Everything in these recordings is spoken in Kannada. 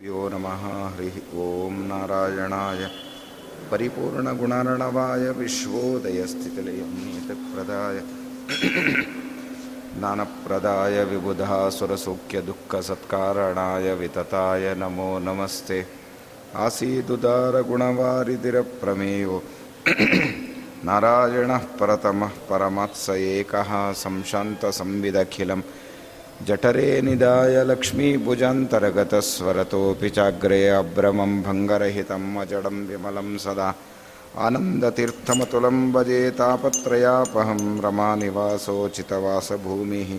ಗುರುಭ್ಯೋ ನಮಃ. ಹರಿ ಓಂ. ನಾರಾಯಣಾಯ ಪರಿಪೂರ್ಣಗುಣಾರ್ಣವಾಯ ವಿಶ್ವೋದಯ ಸ್ಥಿತಿಲಯಂ ನಿಯತಪ್ರದಾಯ ಜ್ಞಾನಪ್ರದಾಯ ವಿಬುಧಾಸುರಸೌಖ್ಯ ದುಃಖ ಸತ್ಕಾರಣಾಯ ವಿತತಾಯ ನಮೋ ನಮಸ್ತೆ. ಆಸೀದುದಾರಗುಣವಾರಿಧಿರಪ್ರಮೇಯೋ ನಾರಾಯಣಃ ಪರತಮಃ ಪರಮತ್ಸ ಏಕಃ ಸಂಶಾಂತಸಂವಿದಖಿಲಂ ಜಠರೇ ನಿಧಾಯ ಲಕ್ಷ್ಮೀಭುಜಾಂತರಗತಸ್ವರತೋಪಿ ಚಾಗ್ರೇ ಅಭ್ರಮಂ ಭಂಗರಹಿತಂ ಅಜಡಂ ವಿಮಲಂ ಸದಾ ಆನಂದತೀರ್ಥಮತುಲಂ ಭಜೆ ತಾಪತ್ರಯಾಪಹಂ ರಮಾನಿವಾಸೋಚಿತವಾಸಭೂಮಿಃ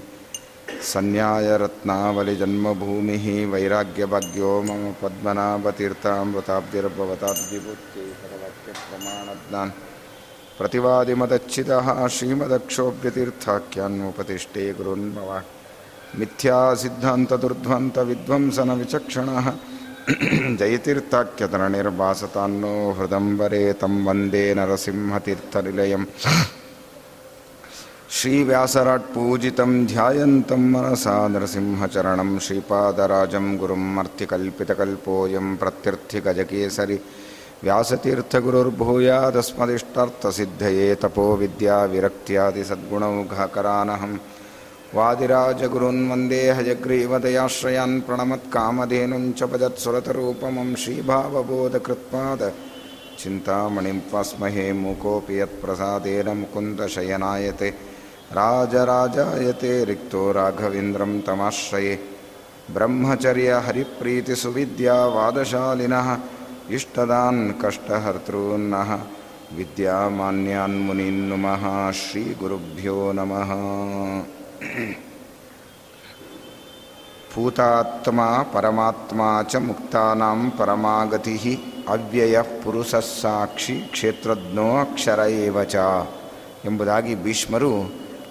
ಸಂನ್ಯಾಯರತ್ನಾವಲಿಜನ್ಮಭೂಮಿಃ ವೈರಾಗ್ಯಭಾಗ್ಯೋ ಮಮ ಪದ್ಮನಾಭತೀರ್ಥಾಮೃತಾಬ್ಧಿರ್ಭವತಾಬ್ಧಿಭೂತ್ಯೈ ಪರವಾಕ್ಯಪ್ರಮಾಣಜ್ಞಾನ್ ಪ್ರತಿವಾದಿಮದಚ್ಚಿದಃ ಶ್ರೀಮದಕ್ಷೋಭ್ಯತೀರ್ಥಾಖ್ಯಾನ್ಮುಪತಿಷ್ಠೇ ಗುರುನ್ಮವಾಟ್ ಮಿಥ್ಯಾಸಿದ್ಧಾಂತದುರ್ಧ್ವಂತವಿಧ್ವಂಸನ ವಿಚಕ್ಷಣಃ ಜಯತೀರ್ಥಾಖ್ಯತರನಿರ್ಭಾಸತಾನ್ನೋ ಹೃದಂಬರೇ ತಂ ವಂದೇ ನರಸಿಂಹತೀರ್ಥನಿಲಯಂ ಶ್ರೀವ್ಯಾಸರಾಟ್ ಪೂಜಿತಂ ಧ್ಯಾಯಂತಂ ಮನಸಾ ನರಸಿಂಹಚರಣಂ ಶ್ರೀಪಾದರಾಜಂ ಗುರುಂ ಅರ್ಥಿಕಲ್ಪಿತಕಲ್ಪೋಯಂ ಪ್ರತ್ಯರ್ಥಿಗಜಕೇಸರಿ ವ್ಯಾಸತೀರ್ಥಗುರುರ್ಭೂಯಾದಸ್ಮದಿಷ್ಟಾರ್ಥಸಿದ್ಧಯೇ ತಪೋವಿದ್ಯಾವಿರಕ್ತ್ಯಾದಿಸದ್ಗುಣೌಘಾಕರಾನಹಂ ವಾದಿರಾಜಗುರುನ್ ವಂದೇ ಹಯಗ್ರೀವದಯಾಶ್ರಯಾನ್ ಪ್ರಣಮತ್ಕಾಮಧೇನುಂ ಚ ಭಜತ್ಸುರತರೂಪಮಂ ಶ್ರೀಭಾವಬೋಧಕೃತ್ಪಾದ ಚಿಂತಾಮಣಿಂ ಪಸ್ಮಹೇ ಮುಕೋಪಿ ಯತ್ಪ್ರಸಾದೇನ ಮುಕುಂದಶಯನಾಯತೆ ರಾಜರಾಜಾಯತೆ ರಿಕ್ತೋ ರಾಘವೇಂದ್ರಂ ತಮಾಶ್ರಯೇ ಬ್ರಹ್ಮಚರ್ಯ ಹರಿಪ್ರೀತಿಸುವಿದ್ಯಾ ವಾದಶಾಲಿನಃ ಇಷ್ಟದಾನ್ ಕಷ್ಟಹರ್ತೃನ್ನಃ ವಿದ್ಯಾಮಾನ್ಯಾನ್ ಮುನೀನ್ ನುಮಃ. ಶ್ರೀ ಗುರುಭ್ಯೋ ನಮಃ. ಭೂತಾತ್ಮ ಪರಮಾತ್ಮ ಚ ಮುಕ್ತಾನಾಂ ಪರಮಾಗತಿ ಅವ್ಯಯ ಪುರುಷ ಸಾಕ್ಷಿ ಕ್ಷೇತ್ರಜ್ಞೋ ಅಕ್ಷರ ಏವ ಚ ಎಂಬುದಾಗಿ ಭೀಷ್ಮರು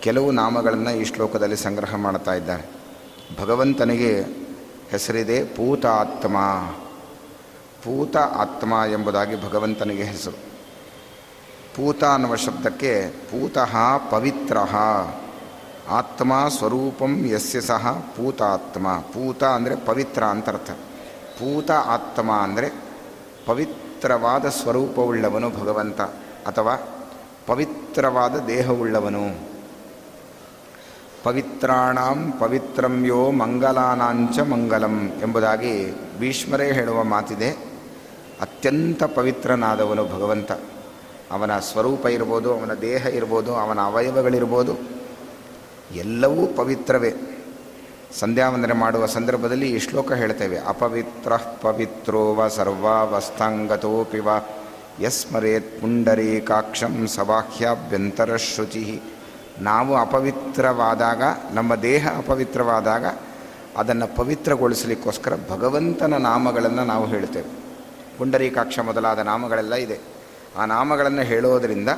ಕೆಲವು ನಾಮಗಳನ್ನು ಈ ಶ್ಲೋಕದಲ್ಲಿ ಸಂಗ್ರಹ ಮಾಡ್ತಾ ಇದ್ದಾರೆ. ಭಗವಂತನಿಗೆ ಹೆಸರಿದೆ ಭೂತಾತ್ಮ, ಭೂತ ಆತ್ಮ ಎಂಬುದಾಗಿ ಭಗವಂತನಿಗೆ ಹೆಸರು. ಭೂತ ಅನ್ನುವ ಶಬ್ದಕ್ಕೆ ಭೂತಃ ಪವಿತ್ರಃ ಆತ್ಮ ಸ್ವರೂಪಂ ಯಸ್ಯ ಸಹ ಭೂತಾತ್ಮ. ಭೂತ ಅಂದರೆ ಪವಿತ್ರ ಅಂತ ಅರ್ಥ. ಭೂತ ಆತ್ಮ ಅಂದರೆ ಪವಿತ್ರವಾದ ಸ್ವರೂಪವುಳ್ಳವನು ಭಗವಂತ, ಅಥವಾ ಪವಿತ್ರವಾದ ದೇಹವುಳ್ಳವನು. ಪವಿತ್ರಾಣಾಂ ಪವಿತ್ರಂ ಯೋ ಮಂಗಲಾನಾಂಚ ಮಂಗಲಂ ಎಂಬುದಾಗಿ ಭೀಷ್ಮರೇ ಹೇಳುವ ಮಾತಿದೆ. ಅತ್ಯಂತ ಪವಿತ್ರನಾದವನು ಭಗವಂತ. ಅವನ ಸ್ವರೂಪ ಇರ್ಬೋದು, ಅವನ ದೇಹ ಇರ್ಬೋದು, ಅವನ ಅವಯವಗಳಿರ್ಬೋದು, ಎಲ್ಲವೂ ಪವಿತ್ರವೇ. ಸಂಧ್ಯಾವಂದನೆ ಮಾಡುವ ಸಂದರ್ಭದಲ್ಲಿ ಈ ಶ್ಲೋಕ ಹೇಳ್ತೇವೆ. ಅಪವಿತ್ರ ಪವಿತ್ರೋ ವ ಸರ್ವಾವಸ್ಥಾಂಗತೋಪಿ ವ ಯಸ್ಮರೇತ್ ಪುಂಡರೀಕಾಕ್ಷಂ ಸಬಾಹ್ಯಾಭ್ಯಂತರಶುಚಿ. ನಾವು ಅಪವಿತ್ರವಾದಾಗ, ನಮ್ಮ ದೇಹ ಅಪವಿತ್ರವಾದಾಗ ಅದನ್ನು ಪವಿತ್ರಗೊಳಿಸಲಿಕ್ಕೋಸ್ಕರ ಭಗವಂತನ ನಾಮಗಳನ್ನು ನಾವು ಹೇಳ್ತೇವೆ. ಪುಂಡರೀಕಾಕ್ಷ ಮೊದಲಾದ ನಾಮಗಳೆಲ್ಲ ಇದೆ. ಆ ನಾಮಗಳನ್ನು ಹೇಳೋದರಿಂದ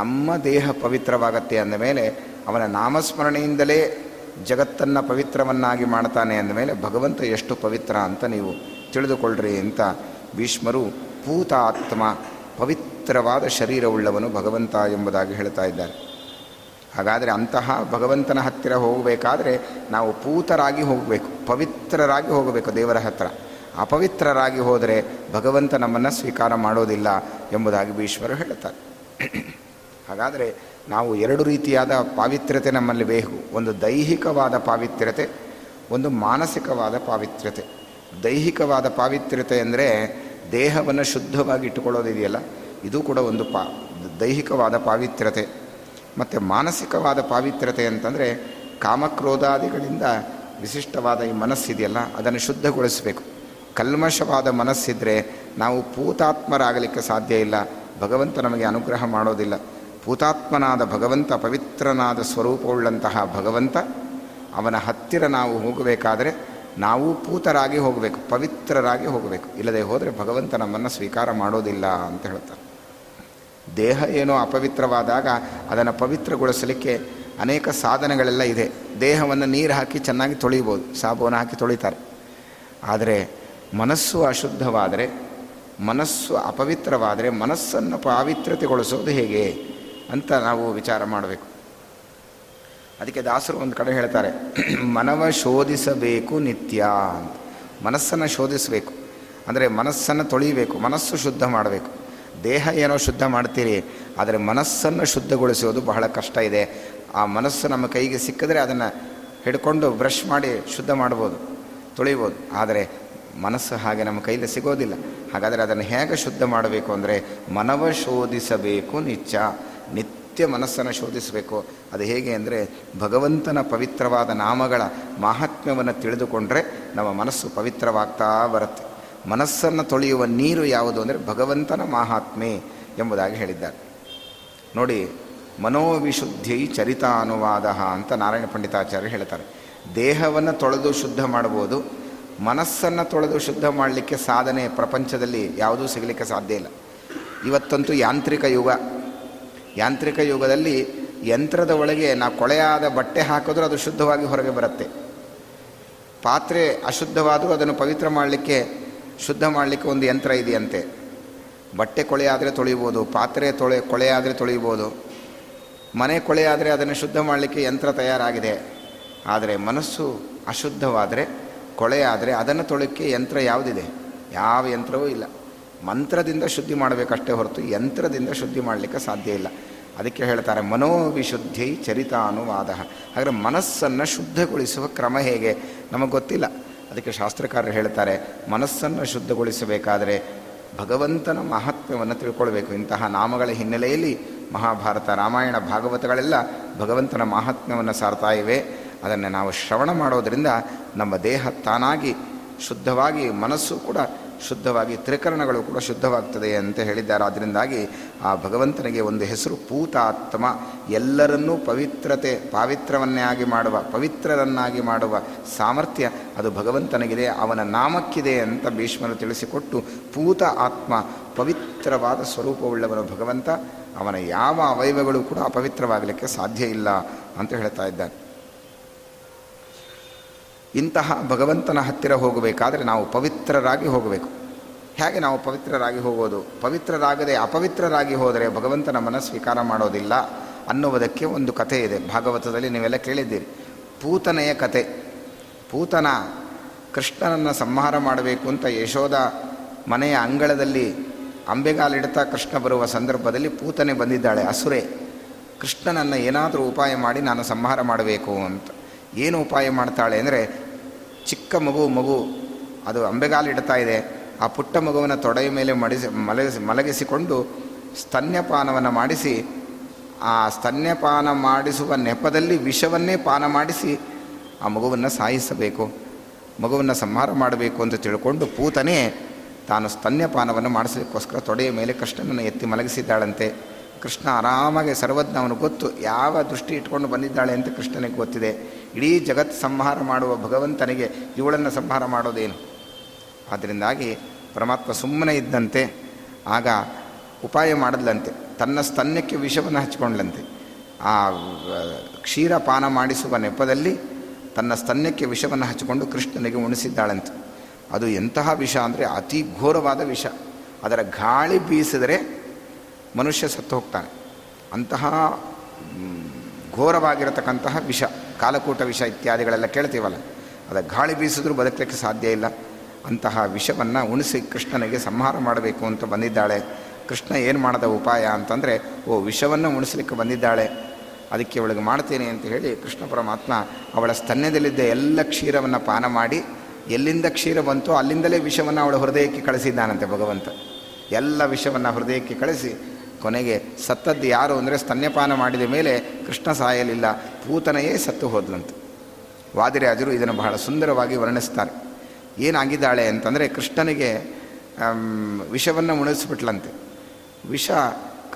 ನಮ್ಮ ದೇಹ ಪವಿತ್ರವಾಗತ್ತೆ ಅಂದಮೇಲೆ, ಅವನ ನಾಮಸ್ಮರಣೆಯಿಂದಲೇ ಜಗತ್ತನ್ನು ಪವಿತ್ರವನ್ನಾಗಿ ಮಾಡ್ತಾನೆ ಅಂದಮೇಲೆ ಭಗವಂತ ಎಷ್ಟು ಪವಿತ್ರ ಅಂತ ನೀವು ತಿಳಿದುಕೊಳ್ಳ್ರಿ ಅಂತ ಭೀಷ್ಮರು ಭೂತ ಆತ್ಮ, ಪವಿತ್ರವಾದ ಶರೀರವುಳ್ಳವನು ಭಗವಂತ ಎಂಬುದಾಗಿ ಹೇಳ್ತಾ ಇದ್ದಾರೆ. ಹಾಗಾದರೆ ಅಂತಹ ಭಗವಂತನ ಹತ್ತಿರ ಹೋಗಬೇಕಾದ್ರೆ ನಾವು ಪೂತರಾಗಿ ಹೋಗಬೇಕು, ಪವಿತ್ರರಾಗಿ ಹೋಗಬೇಕು ದೇವರ ಹತ್ತಿರ. ಅಪವಿತ್ರರಾಗಿ ಹೋದರೆ ಭಗವಂತ ನಮ್ಮನ್ನು ಸ್ವೀಕಾರ ಮಾಡೋದಿಲ್ಲ ಎಂಬುದಾಗಿ ಭೀಷ್ಮರು ಹೇಳ್ತಾರೆ. ಹಾಗಾದರೆ ನಾವು ಎರಡು ರೀತಿಯಾದ ಪಾವಿತ್ರ್ಯತೆ ನಮ್ಮಲ್ಲಿ ಬೇಕು. ಒಂದು ದೈಹಿಕವಾದ ಪಾವಿತ್ರ್ಯತೆ, ಒಂದು ಮಾನಸಿಕವಾದ ಪಾವಿತ್ರ್ಯತೆ. ದೈಹಿಕವಾದ ಪಾವಿತ್ರ್ಯತೆ ಅಂದರೆ ದೇಹವನ್ನು ಶುದ್ಧವಾಗಿ ಇಟ್ಟುಕೊಳ್ಳೋದಿದೆಯಲ್ಲ, ಇದು ಕೂಡ ಒಂದು ದೈಹಿಕವಾದ ಪಾವಿತ್ರ್ಯತೆ. ಮತ್ತು ಮಾನಸಿಕವಾದ ಪಾವಿತ್ರ್ಯತೆ ಅಂತಂದರೆ ಕಾಮಕ್ರೋಧಾದಿಗಳಿಂದ ವಿಶಿಷ್ಟವಾದ ಈ ಮನಸ್ಸಿದೆಯಲ್ಲ, ಅದನ್ನು ಶುದ್ಧಗೊಳಿಸಬೇಕು. ಕಲ್ಮಶವಾದ ಮನಸ್ಸಿದ್ದರೆ ನಾವು ಭೂತಾತ್ಮರಾಗಲಿಕ್ಕೆ ಸಾಧ್ಯ ಇಲ್ಲ, ಭಗವಂತ ನಮಗೆ ಅನುಗ್ರಹ ಮಾಡೋದಿಲ್ಲ. ಭೂತಾತ್ಮನಾದ ಭಗವಂತ, ಪವಿತ್ರನಾದ ಸ್ವರೂಪವುಳ್ಳಂತಹ ಭಗವಂತ, ಅವನ ಹತ್ತಿರ ನಾವು ಹೋಗಬೇಕಾದರೆ ನಾವು ಭೂತರಾಗಿ ಹೋಗಬೇಕು, ಪವಿತ್ರರಾಗಿ ಹೋಗಬೇಕು. ಇಲ್ಲದೆ ಹೋದರೆ ಭಗವಂತ ನಮ್ಮನ್ನು ಸ್ವೀಕಾರ ಮಾಡೋದಿಲ್ಲ ಅಂತ ಹೇಳ್ತಾರೆ. ದೇಹ ಏನೋ ಅಪವಿತ್ರವಾದಾಗ ಅದನ್ನು ಪವಿತ್ರಗೊಳಿಸಲಿಕ್ಕೆ ಅನೇಕ ಸಾಧನಗಳೆಲ್ಲ ಇದೆ. ದೇಹವನ್ನು ನೀರು ಹಾಕಿ ಚೆನ್ನಾಗಿ ತೊಳಿಬೋದು, ಸಾಬೂನು ಹಾಕಿ ತೊಳಿತಾರೆ. ಆದರೆ ಮನಸ್ಸು ಅಶುದ್ಧವಾದರೆ, ಮನಸ್ಸು ಅಪವಿತ್ರವಾದರೆ ಮನಸ್ಸನ್ನು ಪಾವಿತ್ರ್ಯತೆಗೊಳಿಸೋದು ಹೇಗೆ ಅಂತ ನಾವು ವಿಚಾರ ಮಾಡಬೇಕು. ಅದಕ್ಕೆ ದಾಸರು ಒಂದು ಕಡೆ ಹೇಳ್ತಾರೆ, ಮನವ ಶೋಧಿಸಬೇಕು ನಿತ್ಯ ಅಂತ. ಮನಸ್ಸನ್ನು ಶೋಧಿಸಬೇಕು, ಅಂದರೆ ಮನಸ್ಸನ್ನು ತೊಳಿಬೇಕು, ಮನಸ್ಸು ಶುದ್ಧ ಮಾಡಬೇಕು. ದೇಹ ಏನೋ ಶುದ್ಧ ಮಾಡ್ತೀರಿ, ಆದರೆ ಮನಸ್ಸನ್ನು ಶುದ್ಧಗೊಳಿಸೋದು ಬಹಳ ಕಷ್ಟ ಇದೆ. ಆ ಮನಸ್ಸು ನಮ್ಮ ಕೈಗೆ ಸಿಕ್ಕಿದ್ರೆ ಅದನ್ನು ಹಿಡ್ಕೊಂಡು ಬ್ರಷ್ ಮಾಡಿ ಶುದ್ಧ ಮಾಡ್ಬೋದು, ತೊಳಿಬೋದು. ಆದರೆ ಮನಸ್ಸು ಹಾಗೆ ನಮ್ಮ ಕೈಲಿ ಸಿಗೋದಿಲ್ಲ. ಹಾಗಾದರೆ ಅದನ್ನು ಹೇಗೆ ಶುದ್ಧ ಮಾಡಬೇಕು ಅಂದರೆ ಮನವ ಶೋಧಿಸಬೇಕು. ನಿತ್ಯ ಮನಸ್ಸನ್ನು ಶೋಧಿಸಬೇಕು. ಅದು ಹೇಗೆ ಅಂದರೆ ಭಗವಂತನ ಪವಿತ್ರವಾದ ನಾಮಗಳ ಮಾಹಾತ್ಮ್ಯವನ್ನು ತಿಳಿದುಕೊಂಡ್ರೆ ನಮ್ಮ ಮನಸ್ಸು ಪವಿತ್ರವಾಗ್ತಾ ಬರುತ್ತೆ. ಮನಸ್ಸನ್ನು ತೊಳೆಯುವ ನೀರು ಯಾವುದು ಅಂದರೆ ಭಗವಂತನ ಮಾಹಾತ್ಮೆ ಎಂಬುದಾಗಿ ಹೇಳಿದ್ದಾರೆ. ನೋಡಿ, ಮನೋವಿಶುದ್ಧಿ ಚರಿತಾನುವಾದ ಅಂತ ನಾರಾಯಣ ಪಂಡಿತಾಚಾರ್ಯ ಹೇಳ್ತಾರೆ. ದೇಹವನ್ನು ತೊಳೆದು ಶುದ್ಧ ಮಾಡ್ಬೋದು, ಮನಸ್ಸನ್ನು ತೊಳೆದು ಶುದ್ಧ ಮಾಡಲಿಕ್ಕೆ ಸಾಧನೆ ಪ್ರಪಂಚದಲ್ಲಿ ಯಾವುದೂ ಸಿಗಲಿಕ್ಕೆ ಸಾಧ್ಯ ಇಲ್ಲ. ಇವತ್ತಂತೂ ಯಾಂತ್ರಿಕ ಯುಗ. ಯಾಂತ್ರಿಕ ಯುಗದಲ್ಲಿ ಯಂತ್ರದ ಒಳಗೆ ನಾವು ಕೊಳೆಯಾದ ಬಟ್ಟೆ ಹಾಕಿದ್ರೂ ಅದು ಶುದ್ಧವಾಗಿ ಹೊರಗೆ ಬರುತ್ತೆ. ಪಾತ್ರೆ ಅಶುದ್ಧವಾದರೂ ಅದನ್ನು ಪವಿತ್ರ ಮಾಡಲಿಕ್ಕೆ, ಶುದ್ಧ ಮಾಡಲಿಕ್ಕೆ ಒಂದು ಯಂತ್ರ ಇದೆಯಂತೆ. ಬಟ್ಟೆ ಕೊಳೆಯಾದರೆ ತೊಳಿಬೋದು, ಪಾತ್ರೆ ಕೊಳೆಯಾದರೆ ತೊಳಿಬೋದು, ಮನೆ ಕೊಳೆಯಾದರೆ ಅದನ್ನು ಶುದ್ಧ ಮಾಡಲಿಕ್ಕೆ ಯಂತ್ರ ತಯಾರಾಗಿದೆ. ಆದರೆ ಮನಸ್ಸು ಅಶುದ್ಧವಾದರೆ, ಕೊಳೆಯಾದರೆ ಅದನ್ನು ತೊಳಕ್ಕೆ ಯಂತ್ರ ಯಾವುದಿದೆ? ಯಾವ ಯಂತ್ರವೂ ಇಲ್ಲ. ಮಂತ್ರದಿಂದ ಶುದ್ಧಿ ಮಾಡಬೇಕಷ್ಟೇ ಹೊರತು ಯಂತ್ರದಿಂದ ಶುದ್ಧಿ ಮಾಡಲಿಕ್ಕೆ ಸಾಧ್ಯ ಇಲ್ಲ. ಅದಕ್ಕೆ ಹೇಳ್ತಾರೆ ಮನೋವಿಶುದ್ಧಿ ಚರಿತಾನುವಾದ. ಹಾಗಾದರೆ ಮನಸ್ಸನ್ನು ಶುದ್ಧಗೊಳಿಸುವ ಕ್ರಮ ಹೇಗೆ ನಮಗೆ ಗೊತ್ತಿಲ್ಲ. ಅದಕ್ಕೆ ಶಾಸ್ತ್ರಕಾರರು ಹೇಳ್ತಾರೆ ಮನಸ್ಸನ್ನು ಶುದ್ಧಗೊಳಿಸಬೇಕಾದರೆ ಭಗವಂತನ ಮಹಾತ್ಮ್ಯವನ್ನು ತಿಳ್ಕೊಳ್ಬೇಕು. ಇಂತಹ ನಾಮಗಳ ಹಿನ್ನೆಲೆಯಲ್ಲಿ ಮಹಾಭಾರತ, ರಾಮಾಯಣ, ಭಾಗವತಗಳೆಲ್ಲ ಭಗವಂತನ ಮಹಾತ್ಮ್ಯವನ್ನು ಸಾರ್ತಾ ಇವೆ. ಅದನ್ನು ನಾವು ಶ್ರವಣ ಮಾಡೋದರಿಂದ ನಮ್ಮ ದೇಹ ತಾನಾಗಿ ಶುದ್ಧವಾಗಿ, ಮನಸ್ಸು ಕೂಡ ಶುದ್ಧವಾಗಿ, ತ್ರಿಕರಣಗಳು ಕೂಡ ಶುದ್ಧವಾಗ್ತದೆ ಅಂತ ಹೇಳಿದ್ದಾರೆ. ಅದರಿಂದಾಗಿ ಆ ಭಗವಂತನಿಗೆ ಒಂದು ಹೆಸರು ಪೂತಾತ್ಮ. ಎಲ್ಲರನ್ನೂ ಪಾವಿತ್ರವನ್ನಾಗಿ ಮಾಡುವ, ಪವಿತ್ರರನ್ನಾಗಿ ಮಾಡುವ ಸಾಮರ್ಥ್ಯ ಅದು ಭಗವಂತನಿಗಿದೆ, ಅವನ ನಾಮಕ್ಕಿದೆ ಅಂತ ಭೀಷ್ಮರು ತಿಳಿಸಿಕೊಟ್ಟು, ಪೂತ ಆತ್ಮ, ಪವಿತ್ರವಾದ ಸ್ವರೂಪವುಳ್ಳವನು ಭಗವಂತ, ಅವನ ಯಾವ ಅವಯವಗಳು ಕೂಡ ಅಪವಿತ್ರವಾಗಲಿಕ್ಕೆ ಸಾಧ್ಯ ಇಲ್ಲ ಅಂತ ಹೇಳ್ತಾ ಇದ್ದಾನೆ. ಇಂತಹ ಭಗವಂತನ ಹತ್ತಿರ ಹೋಗಬೇಕಾದರೆ ನಾವು ಪವಿತ್ರರಾಗಿ ಹೋಗಬೇಕು. ಹೇಗೆ ನಾವು ಪವಿತ್ರರಾಗಿ ಹೋಗೋದು? ಪವಿತ್ರರಾಗದೆ ಅಪವಿತ್ರರಾಗಿ ಹೋದರೆ ಭಗವಂತನ ಮನ ಸ್ವೀಕಾರ ಮಾಡೋದಿಲ್ಲ ಅನ್ನುವುದಕ್ಕೆ ಒಂದು ಕಥೆ ಇದೆ ಭಾಗವತದಲ್ಲಿ, ನೀವೆಲ್ಲ ಕೇಳಿದ್ದೀರಿ. ಪೂತನೆಯ ಕತೆ. ಪೂತನ ಕೃಷ್ಣನನ್ನು ಸಂಹಾರ ಮಾಡಬೇಕು ಅಂತ ಯಶೋಧ ಮನೆಯ ಅಂಗಳದಲ್ಲಿ ಅಂಬೆಗಾಲಿಡ್ತಾ ಕೃಷ್ಣ ಬರುವ ಸಂದರ್ಭದಲ್ಲಿ ಪೂತನೆ ಬಂದಿದ್ದಾಳೆ, ಅಸುರೆ. ಕೃಷ್ಣನನ್ನು ಏನಾದರೂ ಉಪಾಯ ಮಾಡಿ ನಾನು ಸಂಹಾರ ಮಾಡಬೇಕು ಅಂತ. ಏನು ಉಪಾಯ ಮಾಡ್ತಾಳೆ ಅಂದರೆ, ಚಿಕ್ಕ ಮಗು ಅದು ಅಂಬೆಗಾಲಿಡ್ತಾ ಇದೆ, ಆ ಪುಟ್ಟ ಮಗುವನ್ನು ತೊಡೆಯ ಮೇಲೆ ಮಲಗಿಸಿಕೊಂಡು ಸ್ತನ್ಯಪಾನವನ್ನು ಮಾಡಿಸಿ, ಆ ಸ್ತನ್ಯಪಾನ ಮಾಡಿಸುವ ನೆಪದಲ್ಲಿ ವಿಷವನ್ನೇ ಪಾನ ಮಾಡಿಸಿ ಆ ಮಗುವನ್ನು ಸಾಯಿಸಬೇಕು, ಮಗುವನ್ನು ಸಂಹಾರ ಮಾಡಬೇಕು ಅಂತ ತಿಳ್ಕೊಂಡು ಪೂತನೇ ತಾನು ಸ್ತನ್ಯಪಾನವನ್ನು ಮಾಡಿಸಲಿಕ್ಕೋಸ್ಕರ ತೊಡೆಯ ಮೇಲೆ ಕೃಷ್ಣನನ್ನು ಎತ್ತಿ ಮಲಗಿಸಿದ್ದಾಳಂತೆ. ಕೃಷ್ಣ ಆರಾಮಾಗೆ ಸರ್ವಜ್ಞ, ಅವನು ಗೊತ್ತು ಯಾವ ದೃಷ್ಟಿ ಇಟ್ಕೊಂಡು ಬಂದಿದ್ದಾಳೆ ಅಂತ ಕೃಷ್ಣನಿಗೆ ಗೊತ್ತಿದೆ. ಇಡೀ ಜಗತ್ತು ಸಂಹಾರ ಮಾಡುವ ಭಗವಂತನಿಗೆ ಇವಳನ್ನು ಸಂಹಾರ ಮಾಡೋದೇನು? ಆದ್ದರಿಂದಾಗಿ ಪರಮಾತ್ಮ ಸುಮ್ಮನೆ ಇದ್ದಂತೆ. ಆಗ ಉಪಾಯ ಮಾಡಿದ್ಲಂತೆ, ತನ್ನ ಸ್ತನ್ಯಕ್ಕೆ ವಿಷವನ್ನು ಹಚ್ಕೊಂಡ್ಲಂತೆ. ಆ ಕ್ಷೀರ ಪಾನ ಮಾಡಿಸುವ ನೆಪದಲ್ಲಿ ತನ್ನ ಸ್ತನ್ಯಕ್ಕೆ ವಿಷವನ್ನು ಹಚ್ಚಿಕೊಂಡು ಕೃಷ್ಣನಿಗೆ ಉಣಿಸಿದ್ದಾಳಂತೆ. ಅದು ಎಂತಹ ವಿಷ ಅಂದರೆ ಅತಿ ಘೋರವಾದ ವಿಷ. ಅದರ ಗಾಳಿ ಬೀಸಿದರೆ ಮನುಷ್ಯ ಸತ್ತು ಹೋಗ್ತಾನೆ, ಅಂತಹ ಘೋರವಾಗಿರತಕ್ಕಂತಹ ವಿಷ. ಕಾಲಕೂಟ ವಿಷ ಇತ್ಯಾದಿಗಳೆಲ್ಲ ಕೇಳ್ತೀವಲ್ಲ, ಅದು ಗಾಳಿ ಬೀಸಿದ್ರೂ ಬದುಕಲಿಕ್ಕೆ ಸಾಧ್ಯ ಇಲ್ಲ. ಅಂತಹ ವಿಷವನ್ನು ಉಣಿಸಿ ಕೃಷ್ಣನಿಗೆ ಸಂಹಾರ ಮಾಡಬೇಕು ಅಂತ ಬಂದಿದ್ದಾಳೆ. ಕೃಷ್ಣ ಏನು ಮಾಡಿದ ಉಪಾಯ ಅಂತಂದರೆ, ಓ ವಿಷವನ್ನು ಉಣಿಸಲಿಕ್ಕೆ ಬಂದಿದ್ದಾಳೆ, ಅದಕ್ಕೆ ಅವಳಿಗೆ ಮಾಡ್ತೇನೆ ಅಂತ ಹೇಳಿ ಕೃಷ್ಣ ಪರಮಾತ್ಮ ಅವಳ ಸ್ತನ್ಯದಲ್ಲಿದ್ದ ಎಲ್ಲ ಕ್ಷೀರವನ್ನು ಪಾನ ಮಾಡಿ, ಎಲ್ಲಿಂದ ಕ್ಷೀರ ಬಂತೋ ಅಲ್ಲಿಂದಲೇ ವಿಷವನ್ನು ಅವಳ ಹೃದಯಕ್ಕೆ ಕಳಿಸಿದ್ದಾನಂತೆ ಭಗವಂತ. ಎಲ್ಲ ವಿಷವನ್ನು ಹೃದಯಕ್ಕೆ ಕಳಿಸಿ ಕೊನೆಗೆ ಸತ್ತದ್ದು ಯಾರು ಅಂದರೆ, ಸ್ತನ್ಯಪಾನ ಮಾಡಿದ ಮೇಲೆ ಕೃಷ್ಣ ಸಾಯಲಿಲ್ಲ, ಪೂತನೆಯೇ ಸತ್ತು ಹೋದ್ಲಂತೆ. ವಾದಿರಾಜರು ಇದನ್ನು ಬಹಳ ಸುಂದರವಾಗಿ ವರ್ಣಿಸ್ತಾರೆ. ಏನಾಗಿದ್ದಾಳೆ ಅಂತಂದರೆ, ಕೃಷ್ಣನಿಗೆ ವಿಷವನ್ನು ಉಣಿಸ್ಬಿಟ್ಲಂತೆ. ವಿಷ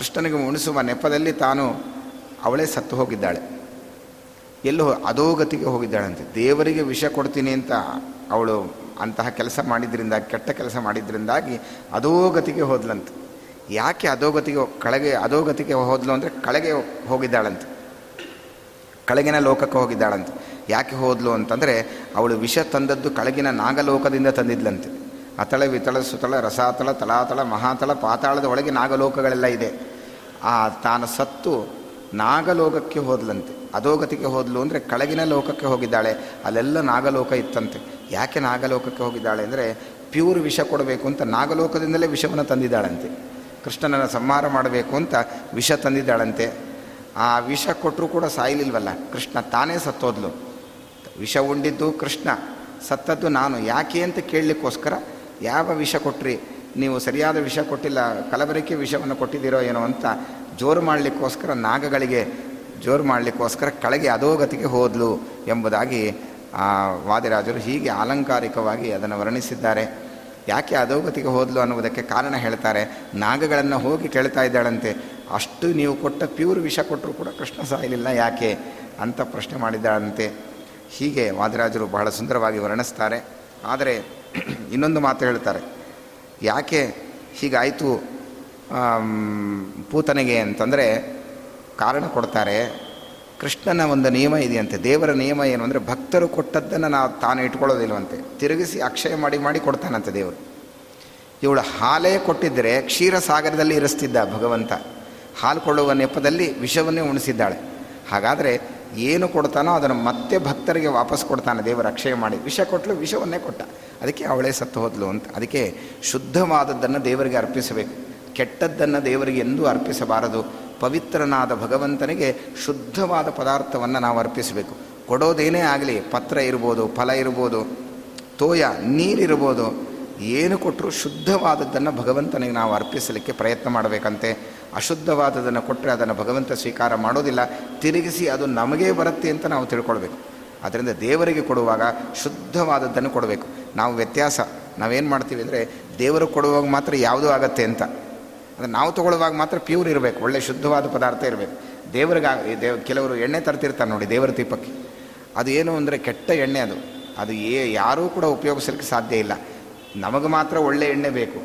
ಕೃಷ್ಣನಿಗೆ ಉಣಿಸುವ ನೆಪದಲ್ಲಿ ತಾನು ಅವಳೇ ಸತ್ತು ಹೋಗಿದ್ದಾಳೆ, ಎಲ್ಲೋ ಅಧೋಗತಿಗೆ ಹೋಗಿದ್ದಾಳಂತೆ. ದೇವರಿಗೆ ವಿಷ ಕೊಡ್ತೀನಿ ಅಂತ ಅವಳು ಅಂತಹ ಕೆಲಸ ಮಾಡಿದ್ರಿಂದ, ಕೆಟ್ಟ ಕೆಲಸ ಮಾಡಿದ್ರಿಂದಾಗಿ ಅಧೋಗತಿಗೆ ಹೋದ್ಲಂತೆ. ಯಾಕೆ ಅಧೋಗತಿಗೆ ಹೋದ್ಲು ಅಂದರೆ, ಕಳೆಗೆ ಹೋಗಿದ್ದಾಳಂತೆ, ಕಳಗಿನ ಲೋಕಕ್ಕೆ ಹೋಗಿದ್ದಾಳಂತೆ. ಯಾಕೆ ಹೋದ್ಲು ಅಂತಂದರೆ, ಅವಳು ವಿಷ ತಂದದ್ದು ಕಳಗಿನ ನಾಗಲೋಕದಿಂದ ತಂದಿದ್ಲಂತೆ. ಅತಳ, ವಿತಳ, ಸುತಳ, ರಸಾತಳ, ತಲಾತಳ, ಮಹಾತಳ, ಪಾತಾಳದ ಒಳಗೆ ನಾಗಲೋಕಗಳೆಲ್ಲ ಇದೆ. ಆ ತಾನು ಸತ್ತು ನಾಗಲೋಕಕ್ಕೆ ಹೋದ್ಲಂತೆ. ಅಧೋಗತಿಗೆ ಹೋದ್ಲು ಅಂದರೆ ಕಳಗಿನ ಲೋಕಕ್ಕೆ ಹೋಗಿದ್ದಾಳೆ, ಅಲ್ಲೆಲ್ಲ ನಾಗಲೋಕ ಇತ್ತಂತೆ. ಯಾಕೆ ನಾಗಲೋಕಕ್ಕೆ ಹೋಗಿದ್ದಾಳೆ ಅಂದರೆ, ಪ್ಯೂರ್ ವಿಷ ಕೊಡಬೇಕು ಅಂತ ನಾಗಲೋಕದಿಂದಲೇ ವಿಷವನ್ನು ತಂದಿದ್ದಾಳಂತೆ. ಕೃಷ್ಣನನ್ನು ಸಂಹಾರ ಮಾಡಬೇಕು ಅಂತ ವಿಷ ತಂದಿದ್ದಾಳಂತೆ. ಆ ವಿಷ ಕೊಟ್ಟರೂ ಕೂಡ ಸಾಯಲಿಲ್ವಲ್ಲ, ಕೃಷ್ಣ ತಾನೇ ಸತ್ತೋದ್ಲು. ವಿಷ ಉಂಡಿದ್ದು ಕೃಷ್ಣ, ಸತ್ತದ್ದು ನಾನು. ಯಾಕೆ ಅಂತ ಕೇಳಲಿಕ್ಕೋಸ್ಕರ ಯಾವ ವಿಷ ಕೊಟ್ಟ್ರಿ ನೀವು, ಸರಿಯಾದ ವಿಷ ಕೊಟ್ಟಿಲ್ಲ, ಕಲಬೆರಕೆ ವಿಷವನ್ನು ಕೊಟ್ಟಿದ್ದೀರೋ ಏನೋ ಅಂತ ಜೋರು ಮಾಡಲಿಕ್ಕೋಸ್ಕರ, ನಾಗಗಳಿಗೆ ಜೋರು ಮಾಡಲಿಕ್ಕೋಸ್ಕರ ಕೆಳಗೆ ಅಧೋಗತಿಗೆ ಹೋದ್ಲು ಎಂಬುದಾಗಿ ಆ ವಾದಿರಾಜರು ಹೀಗೆ ಅಲಂಕಾರಿಕವಾಗಿ ಅದನ್ನು ವರ್ಣಿಸಿದ್ದಾರೆ. ಯಾಕೆ ಅಧೋಗತಿಗೆ ಹೋದ್ಲು ಅನ್ನುವುದಕ್ಕೆ ಕಾರಣ ಹೇಳ್ತಾರೆ, ನಾಗಗಳನ್ನು ಹೋಗಿ ಕೇಳ್ತಾ ಇದ್ದಾಳಂತೆ, ಅಷ್ಟು ನೀವು ಕೊಟ್ಟ ಪ್ಯೂರ್ ವಿಷ ಕೊಟ್ಟರೂ ಕೂಡ ಕೃಷ್ಣ ಸಾಯಲಿಲ್ಲ ಯಾಕೆ ಅಂತ ಪ್ರಶ್ನೆ ಮಾಡಿದ್ದಾಳಂತೆ. ಹೀಗೆ ವಾದಿರಾಜರು ಬಹಳ ಸುಂದರವಾಗಿ ವರ್ಣಿಸ್ತಾರೆ. ಆದರೆ ಇನ್ನೊಂದು ಮಾತು ಹೇಳ್ತಾರೆ, ಯಾಕೆ ಹೀಗಾಯಿತು ಪೂತನಿಗೆ ಅಂತಂದರೆ ಕಾರಣ ಕೊಡ್ತಾರೆ. ಕೃಷ್ಣನ ಒಂದು ನಿಯಮ ಇದೆಯಂತೆ, ದೇವರ ನಿಯಮ ಏನು ಅಂದರೆ, ಭಕ್ತರು ಕೊಟ್ಟದ್ದನ್ನು ನಾವು ತಾನು ಇಟ್ಕೊಳ್ಳೋದಿಲ್ವಂತೆ, ತಿರುಗಿಸಿ ಅಕ್ಷಯ ಮಾಡಿ ಮಾಡಿ ಕೊಡ್ತಾನಂತೆ ದೇವರು. ಇವಳು ಹಾಲೇ ಕೊಟ್ಟಿದ್ದರೆ ಕ್ಷೀರಸಾಗರದಲ್ಲಿ ಇರಿಸ್ತಿದ್ದ ಭಗವಂತ, ಹಾಲು ಕೊಡುವ ನೆಪದಲ್ಲಿ ವಿಷವನ್ನೇ ಉಣಿಸಿದ್ದಾಳೆ. ಹಾಗಾದರೆ ಏನು ಕೊಡ್ತಾನೋ ಅದನ್ನು ಮತ್ತೆ ಭಕ್ತರಿಗೆ ವಾಪಸ್ ಕೊಡ್ತಾನೆ ದೇವರು, ಅಕ್ಷಯ ಮಾಡಿ. ವಿಷ ಕೊಟ್ಟಲು ವಿಷವನ್ನೇ ಕೊಟ್ಟ, ಅದಕ್ಕೆ ಅವಳೇ ಸತ್ತು ಹೋದಲು ಅಂತ. ಅದಕ್ಕೆ ಶುದ್ಧವಾದದ್ದನ್ನು ದೇವರಿಗೆ ಅರ್ಪಿಸಬೇಕು, ಕೆಟ್ಟದ್ದನ್ನು ದೇವರಿಗೆ ಎಂದೂ ಅರ್ಪಿಸಬಾರದು. ಪವಿತ್ರನಾದ ಭಗವಂತನಿಗೆ ಶುದ್ಧವಾದ ಪದಾರ್ಥವನ್ನು ನಾವು ಅರ್ಪಿಸಬೇಕು. ಕೊಡೋದೇನೇ ಆಗಲಿ, ಪತ್ರ ಇರ್ಬೋದು, ಫಲ ಇರ್ಬೋದು, ತೋಯ ನೀರಿರ್ಬೋದು, ಏನು ಕೊಟ್ಟರೂ ಶುದ್ಧವಾದದ್ದನ್ನು ಭಗವಂತನಿಗೆ ನಾವು ಅರ್ಪಿಸಲಿಕ್ಕೆ ಪ್ರಯತ್ನ ಮಾಡಬೇಕಂತೆ. ಅಶುದ್ಧವಾದದನ್ನು ಕೊಟ್ಟರೆ ಅದನ್ನು ಭಗವಂತ ಸ್ವೀಕಾರ ಮಾಡೋದಿಲ್ಲ, ತಿರುಗಿಸಿ ಅದು ನಮಗೇ ಬರುತ್ತೆ ಅಂತ ನಾವು ತಿಳ್ಕೊಳ್ಬೇಕು. ಆದ್ದರಿಂದ ದೇವರಿಗೆ ಕೊಡುವಾಗ ಶುದ್ಧವಾದದ್ದನ್ನು ಕೊಡಬೇಕು. ನಾವು ವ್ಯತ್ಯಾಸ ನಾವೇನು ಮಾಡ್ತೀವಿ ಅಂದರೆ, ದೇವರು ಕೊಡುವಾಗ ಮಾತ್ರ ಯಾವುದೂ ಆಗತ್ತೆ ಅಂತ, ಅದು ನಾವು ತೊಗೊಳ್ಳುವಾಗ ಮಾತ್ರ ಪ್ಯೂರ್ ಇರಬೇಕು, ಒಳ್ಳೆ ಶುದ್ಧವಾದ ಪದಾರ್ಥ ಇರಬೇಕು. ದೇವರಿಗೆ ಕೆಲವರು ಎಣ್ಣೆ ತರ್ತಿರ್ತಾರೆ ನೋಡಿ ದೇವರ ದೀಪಕ್ಕೆ, ಅದು ಏನು ಅಂದರೆ ಕೆಟ್ಟ ಎಣ್ಣೆ, ಅದು ಅದು ಯಾರೂ ಕೂಡ ಉಪಯೋಗಿಸಲಿಕ್ಕೆ ಸಾಧ್ಯ ಇಲ್ಲ. ನಮಗೆ ಮಾತ್ರ ಒಳ್ಳೆ ಎಣ್ಣೆ ಬೇಕು.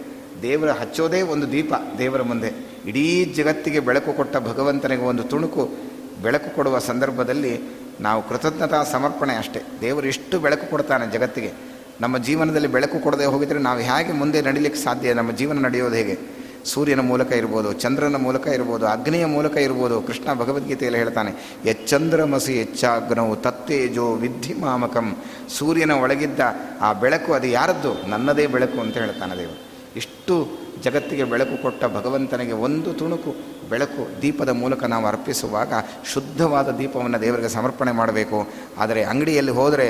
ದೇವರು ಹಚ್ಚೋದೇ ಒಂದು ದೀಪ ದೇವರ ಮುಂದೆ. ಇಡೀ ಜಗತ್ತಿಗೆ ಬೆಳಕು ಕೊಟ್ಟ ಭಗವಂತನಿಗೆ ಒಂದು ತುಣುಕು ಬೆಳಕು ಕೊಡುವ ಸಂದರ್ಭದಲ್ಲಿ ನಾವು ಕೃತಜ್ಞತಾ ಸಮರ್ಪಣೆ ಅಷ್ಟೇ. ದೇವರು ಎಷ್ಟು ಬೆಳಕು ಕೊಡ್ತಾನೆ ಜಗತ್ತಿಗೆ, ನಮ್ಮ ಜೀವನದಲ್ಲಿ ಬೆಳಕು ಕೊಡದೆ ಹೋಗಿದರೆ ನಾವು ಹೇಗೆ ಮುಂದೆ ನಡೀಲಿಕ್ಕೆ ಸಾಧ್ಯ, ನಮ್ಮ ಜೀವನ ನಡೆಯೋದು ಹೇಗೆ? ಸೂರ್ಯನ ಮೂಲಕ ಇರ್ಬೋದು, ಚಂದ್ರನ ಮೂಲಕ ಇರ್ಬೋದು, ಅಗ್ನಿಯ ಮೂಲಕ ಇರ್ಬೋದು. ಕೃಷ್ಣ ಭಗವದ್ಗೀತೆಯಲ್ಲಿ ಹೇಳ್ತಾನೆ, ಯಚ್ಚಂದ್ರಮಸಿ ಹೆಚ್ಚಾಗ್ನವು ತತ್ತೇಜೋ ವಿದ್ಧಿ ಮಾಮಕಂ. ಸೂರ್ಯನ ಒಳಗಿದ್ದ ಆ ಬೆಳಕು ಅದು ಯಾರದ್ದು? ನನ್ನದೇ ಬೆಳಕು ಅಂತ ಹೇಳ್ತಾನೆ ದೇವರು. ಇಷ್ಟು ಜಗತ್ತಿಗೆ ಬೆಳಕು ಕೊಟ್ಟ ಭಗವಂತನಿಗೆ ಒಂದು ತುಣುಕು ಬೆಳಕು ದೀಪದ ಮೂಲಕ ನಾವು ಅರ್ಪಿಸುವಾಗ ಶುದ್ಧವಾದ ದೀಪವನ್ನು ದೇವರಿಗೆ ಸಮರ್ಪಣೆ ಮಾಡಬೇಕು. ಆದರೆ ಅಂಗಡಿಯಲ್ಲಿ ಹೋದರೆ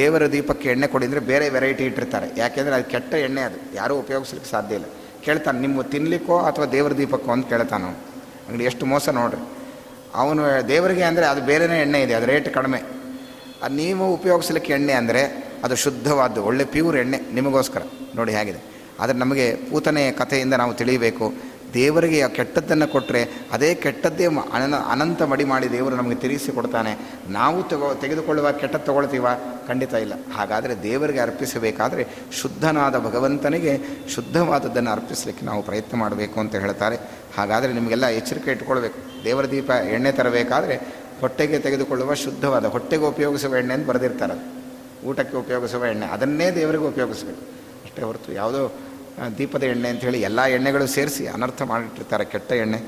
ದೇವರ ದೀಪಕ್ಕೆ ಎಣ್ಣೆ ಕೊಡಿದರೆ ಬೇರೆ ವೆರೈಟಿ ಇಟ್ಟಿರ್ತಾರೆ. ಯಾಕೆಂದರೆ ಅದು ಕೆಟ್ಟ ಎಣ್ಣೆ, ಅದು ಯಾರೂ ಉಪಯೋಗಿಸಲಿಕ್ಕೆ ಸಾಧ್ಯ ಇಲ್ಲ. ಕೇಳ್ತಾನೆ, ನಿಮ್ಮ ತಿನ್ನಲಿಕ್ಕೋ ಅಥವಾ ದೇವರ ದೀಪಕ್ಕೋ ಅಂತ ಕೇಳ್ತಾನೆ. ಅವನು ಅಂಗಡಿ ಎಷ್ಟು ಮೋಸ ನೋಡ್ರಿ. ಅವನು ದೇವರಿಗೆ ಅಂದರೆ ಅದು ಬೇರೆನೇ ಎಣ್ಣೆ ಇದೆ, ಅದು ರೇಟ್ ಕಡಿಮೆ. ಅದು ನೀವು ಉಪಯೋಗಿಸಲಿಕ್ಕೆ ಎಣ್ಣೆ ಅಂದರೆ ಅದು ಶುದ್ಧವಾದ್ದು, ಒಳ್ಳೆ ಪ್ಯೂರ್ ಎಣ್ಣೆ ನಿಮಗೋಸ್ಕರ. ನೋಡಿ ಹೇಗಿದೆ. ಆದರೆ ನಮಗೆ ಪೂತನೆಯ ಕಥೆಯಿಂದ ನಾವು ತಿಳಿಯಬೇಕು, ದೇವರಿಗೆ ಕೆಟ್ಟದ್ದನ್ನು ಕೊಟ್ಟರೆ ಅದೇ ಕೆಟ್ಟದ್ದೇ ಅನಂತ ಮಡಿ ಮಾಡಿ ದೇವರು ನಮಗೆ ತಿರುಗಿಸಿ ಕೊಡ್ತಾನೆ. ನಾವು ತೆಗೆದುಕೊಳ್ಳುವ ಕೆಟ್ಟದ್ದು ತೊಗೊಳ್ತೀವ? ಖಂಡಿತ ಇಲ್ಲ. ಹಾಗಾದರೆ ದೇವರಿಗೆ ಅರ್ಪಿಸಬೇಕಾದರೆ ಶುದ್ಧನಾದ ಭಗವಂತನಿಗೆ ಶುದ್ಧವಾದದ್ದನ್ನು ಅರ್ಪಿಸಲಿಕ್ಕೆ ನಾವು ಪ್ರಯತ್ನ ಮಾಡಬೇಕು ಅಂತ ಹೇಳ್ತಾರೆ. ಹಾಗಾದರೆ ನಿಮಗೆಲ್ಲ ಎಚ್ಚರಿಕೆ ಇಟ್ಕೊಳ್ಬೇಕು. ದೇವರ ದೀಪ ಎಣ್ಣೆ ತರಬೇಕಾದರೆ ಹೊಟ್ಟೆಗೆ ತೆಗೆದುಕೊಳ್ಳುವ ಶುದ್ಧವಾದ, ಹೊಟ್ಟೆಗೆ ಉಪಯೋಗಿಸುವ ಎಣ್ಣೆ ಅಂತ ಬರೆದಿರ್ತಾರೆ. ಊಟಕ್ಕೆ ಉಪಯೋಗಿಸುವ ಎಣ್ಣೆ ಅದನ್ನೇ ದೇವರಿಗೆ ಉಪಯೋಗಿಸಬೇಕು ಅಷ್ಟೇ ಹೊರತು ಯಾವುದೋ ದೀಪದ ಎಣ್ಣೆ ಅಂಥೇಳಿ ಎಲ್ಲ ಎಣ್ಣೆಗಳು ಸೇರಿಸಿ ಅನರ್ಥ ಮಾಡಿಟ್ಟಿರ್ತಾರೆ, ಕೆಟ್ಟ ಎಣ್ಣೆ.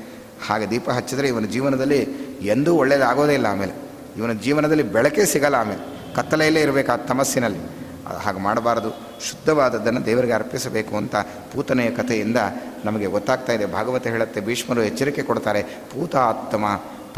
ಹಾಗೆ ದೀಪ ಹಚ್ಚಿದರೆ ಇವನ ಜೀವನದಲ್ಲಿ ಎಂದೂ ಒಳ್ಳೆಯದಾಗೋದೇ ಇಲ್ಲ. ಆಮೇಲೆ ಇವನ ಜೀವನದಲ್ಲಿ ಬೆಳಕೇ ಸಿಗಲ್ಲ, ಆಮೇಲೆ ಕತ್ತಲೆಯಲ್ಲೇ ಇರಬೇಕು, ಆ ತಮಸ್ಸಿನಲ್ಲಿ. ಹಾಗೆ ಮಾಡಬಾರ್ದು, ಶುದ್ಧವಾದದ್ದನ್ನು ದೇವರಿಗೆ ಅರ್ಪಿಸಬೇಕು ಅಂತ ಪೂತನೆಯ ಕಥೆಯಿಂದ ನಮಗೆ ಗೊತ್ತಾಗ್ತಾ ಇದೆ. ಭಾಗವತ ಹೇಳುತ್ತೆ, ಭೀಷ್ಮರು ಎಚ್ಚರಿಕೆ ಕೊಡ್ತಾರೆ, ಪೂತಾತ್ಮ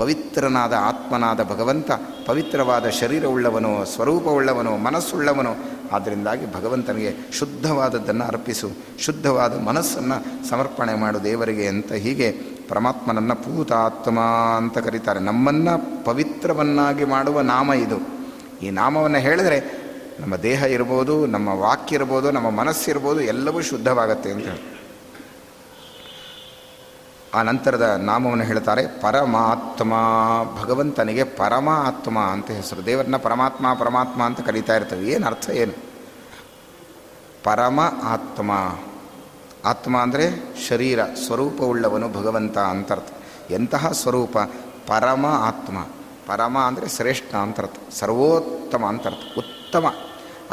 ಪವಿತ್ರನಾದ ಆತ್ಮನಾದ ಭಗವಂತ ಪವಿತ್ರವಾದ ಶರೀರವುಳ್ಳವನು, ಸ್ವರೂಪವುಳ್ಳವನು, ಮನಸ್ಸುಳ್ಳವನು. ಆದ್ದರಿಂದಾಗಿ ಭಗವಂತನಿಗೆ ಶುದ್ಧವಾದದ್ದನ್ನು ಅರ್ಪಿಸು, ಶುದ್ಧವಾದ ಮನಸ್ಸನ್ನು ಸಮರ್ಪಣೆ ಮಾಡು ದೇವರಿಗೆ ಅಂತ. ಹೀಗೆ ಪರಮಾತ್ಮನನ್ನು ಪೂತಾತ್ಮ ಅಂತ ಕರೀತಾರೆ. ನಮ್ಮನ್ನು ಪವಿತ್ರವನ್ನಾಗಿ ಮಾಡುವ ನಾಮ ಇದು. ಈ ನಾಮವನ್ನು ಹೇಳಿದರೆ ನಮ್ಮ ದೇಹ ಇರ್ಬೋದು, ನಮ್ಮ ವಾಕ್ಯ ಇರ್ಬೋದು, ನಮ್ಮ ಮನಸ್ಸಿರ್ಬೋದು, ಎಲ್ಲವೂ ಶುದ್ಧವಾಗತ್ತೆ ಅಂತ ಹೇಳಿ. ಆ ನಂತರದ ನಾಮವನ್ನು ಹೇಳ್ತಾರೆ ಪರಮಾತ್ಮ. ಭಗವಂತನಿಗೆ ಪರಮಾತ್ಮ ಅಂತ ಹೆಸರು. ದೇವರನ್ನ ಪರಮಾತ್ಮ ಪರಮಾತ್ಮ ಅಂತ ಕರೀತಾ ಇರ್ತೇವೆ, ಏನು ಅರ್ಥ ಏನು? ಪರಮ ಆತ್ಮ, ಆತ್ಮ ಅಂದರೆ ಶರೀರ ಸ್ವರೂಪವುಳ್ಳವನು ಭಗವಂತ ಅಂತ ಅರ್ಥ. ಎಂತಹ ಸ್ವರೂಪ? ಪರಮ ಆತ್ಮ. ಪರಮ ಅಂದರೆ ಶ್ರೇಷ್ಠ ಅಂತ ಅರ್ಥ, ಸರ್ವೋತ್ತಮ ಅಂತ ಅರ್ಥ, ಉತ್ತಮ.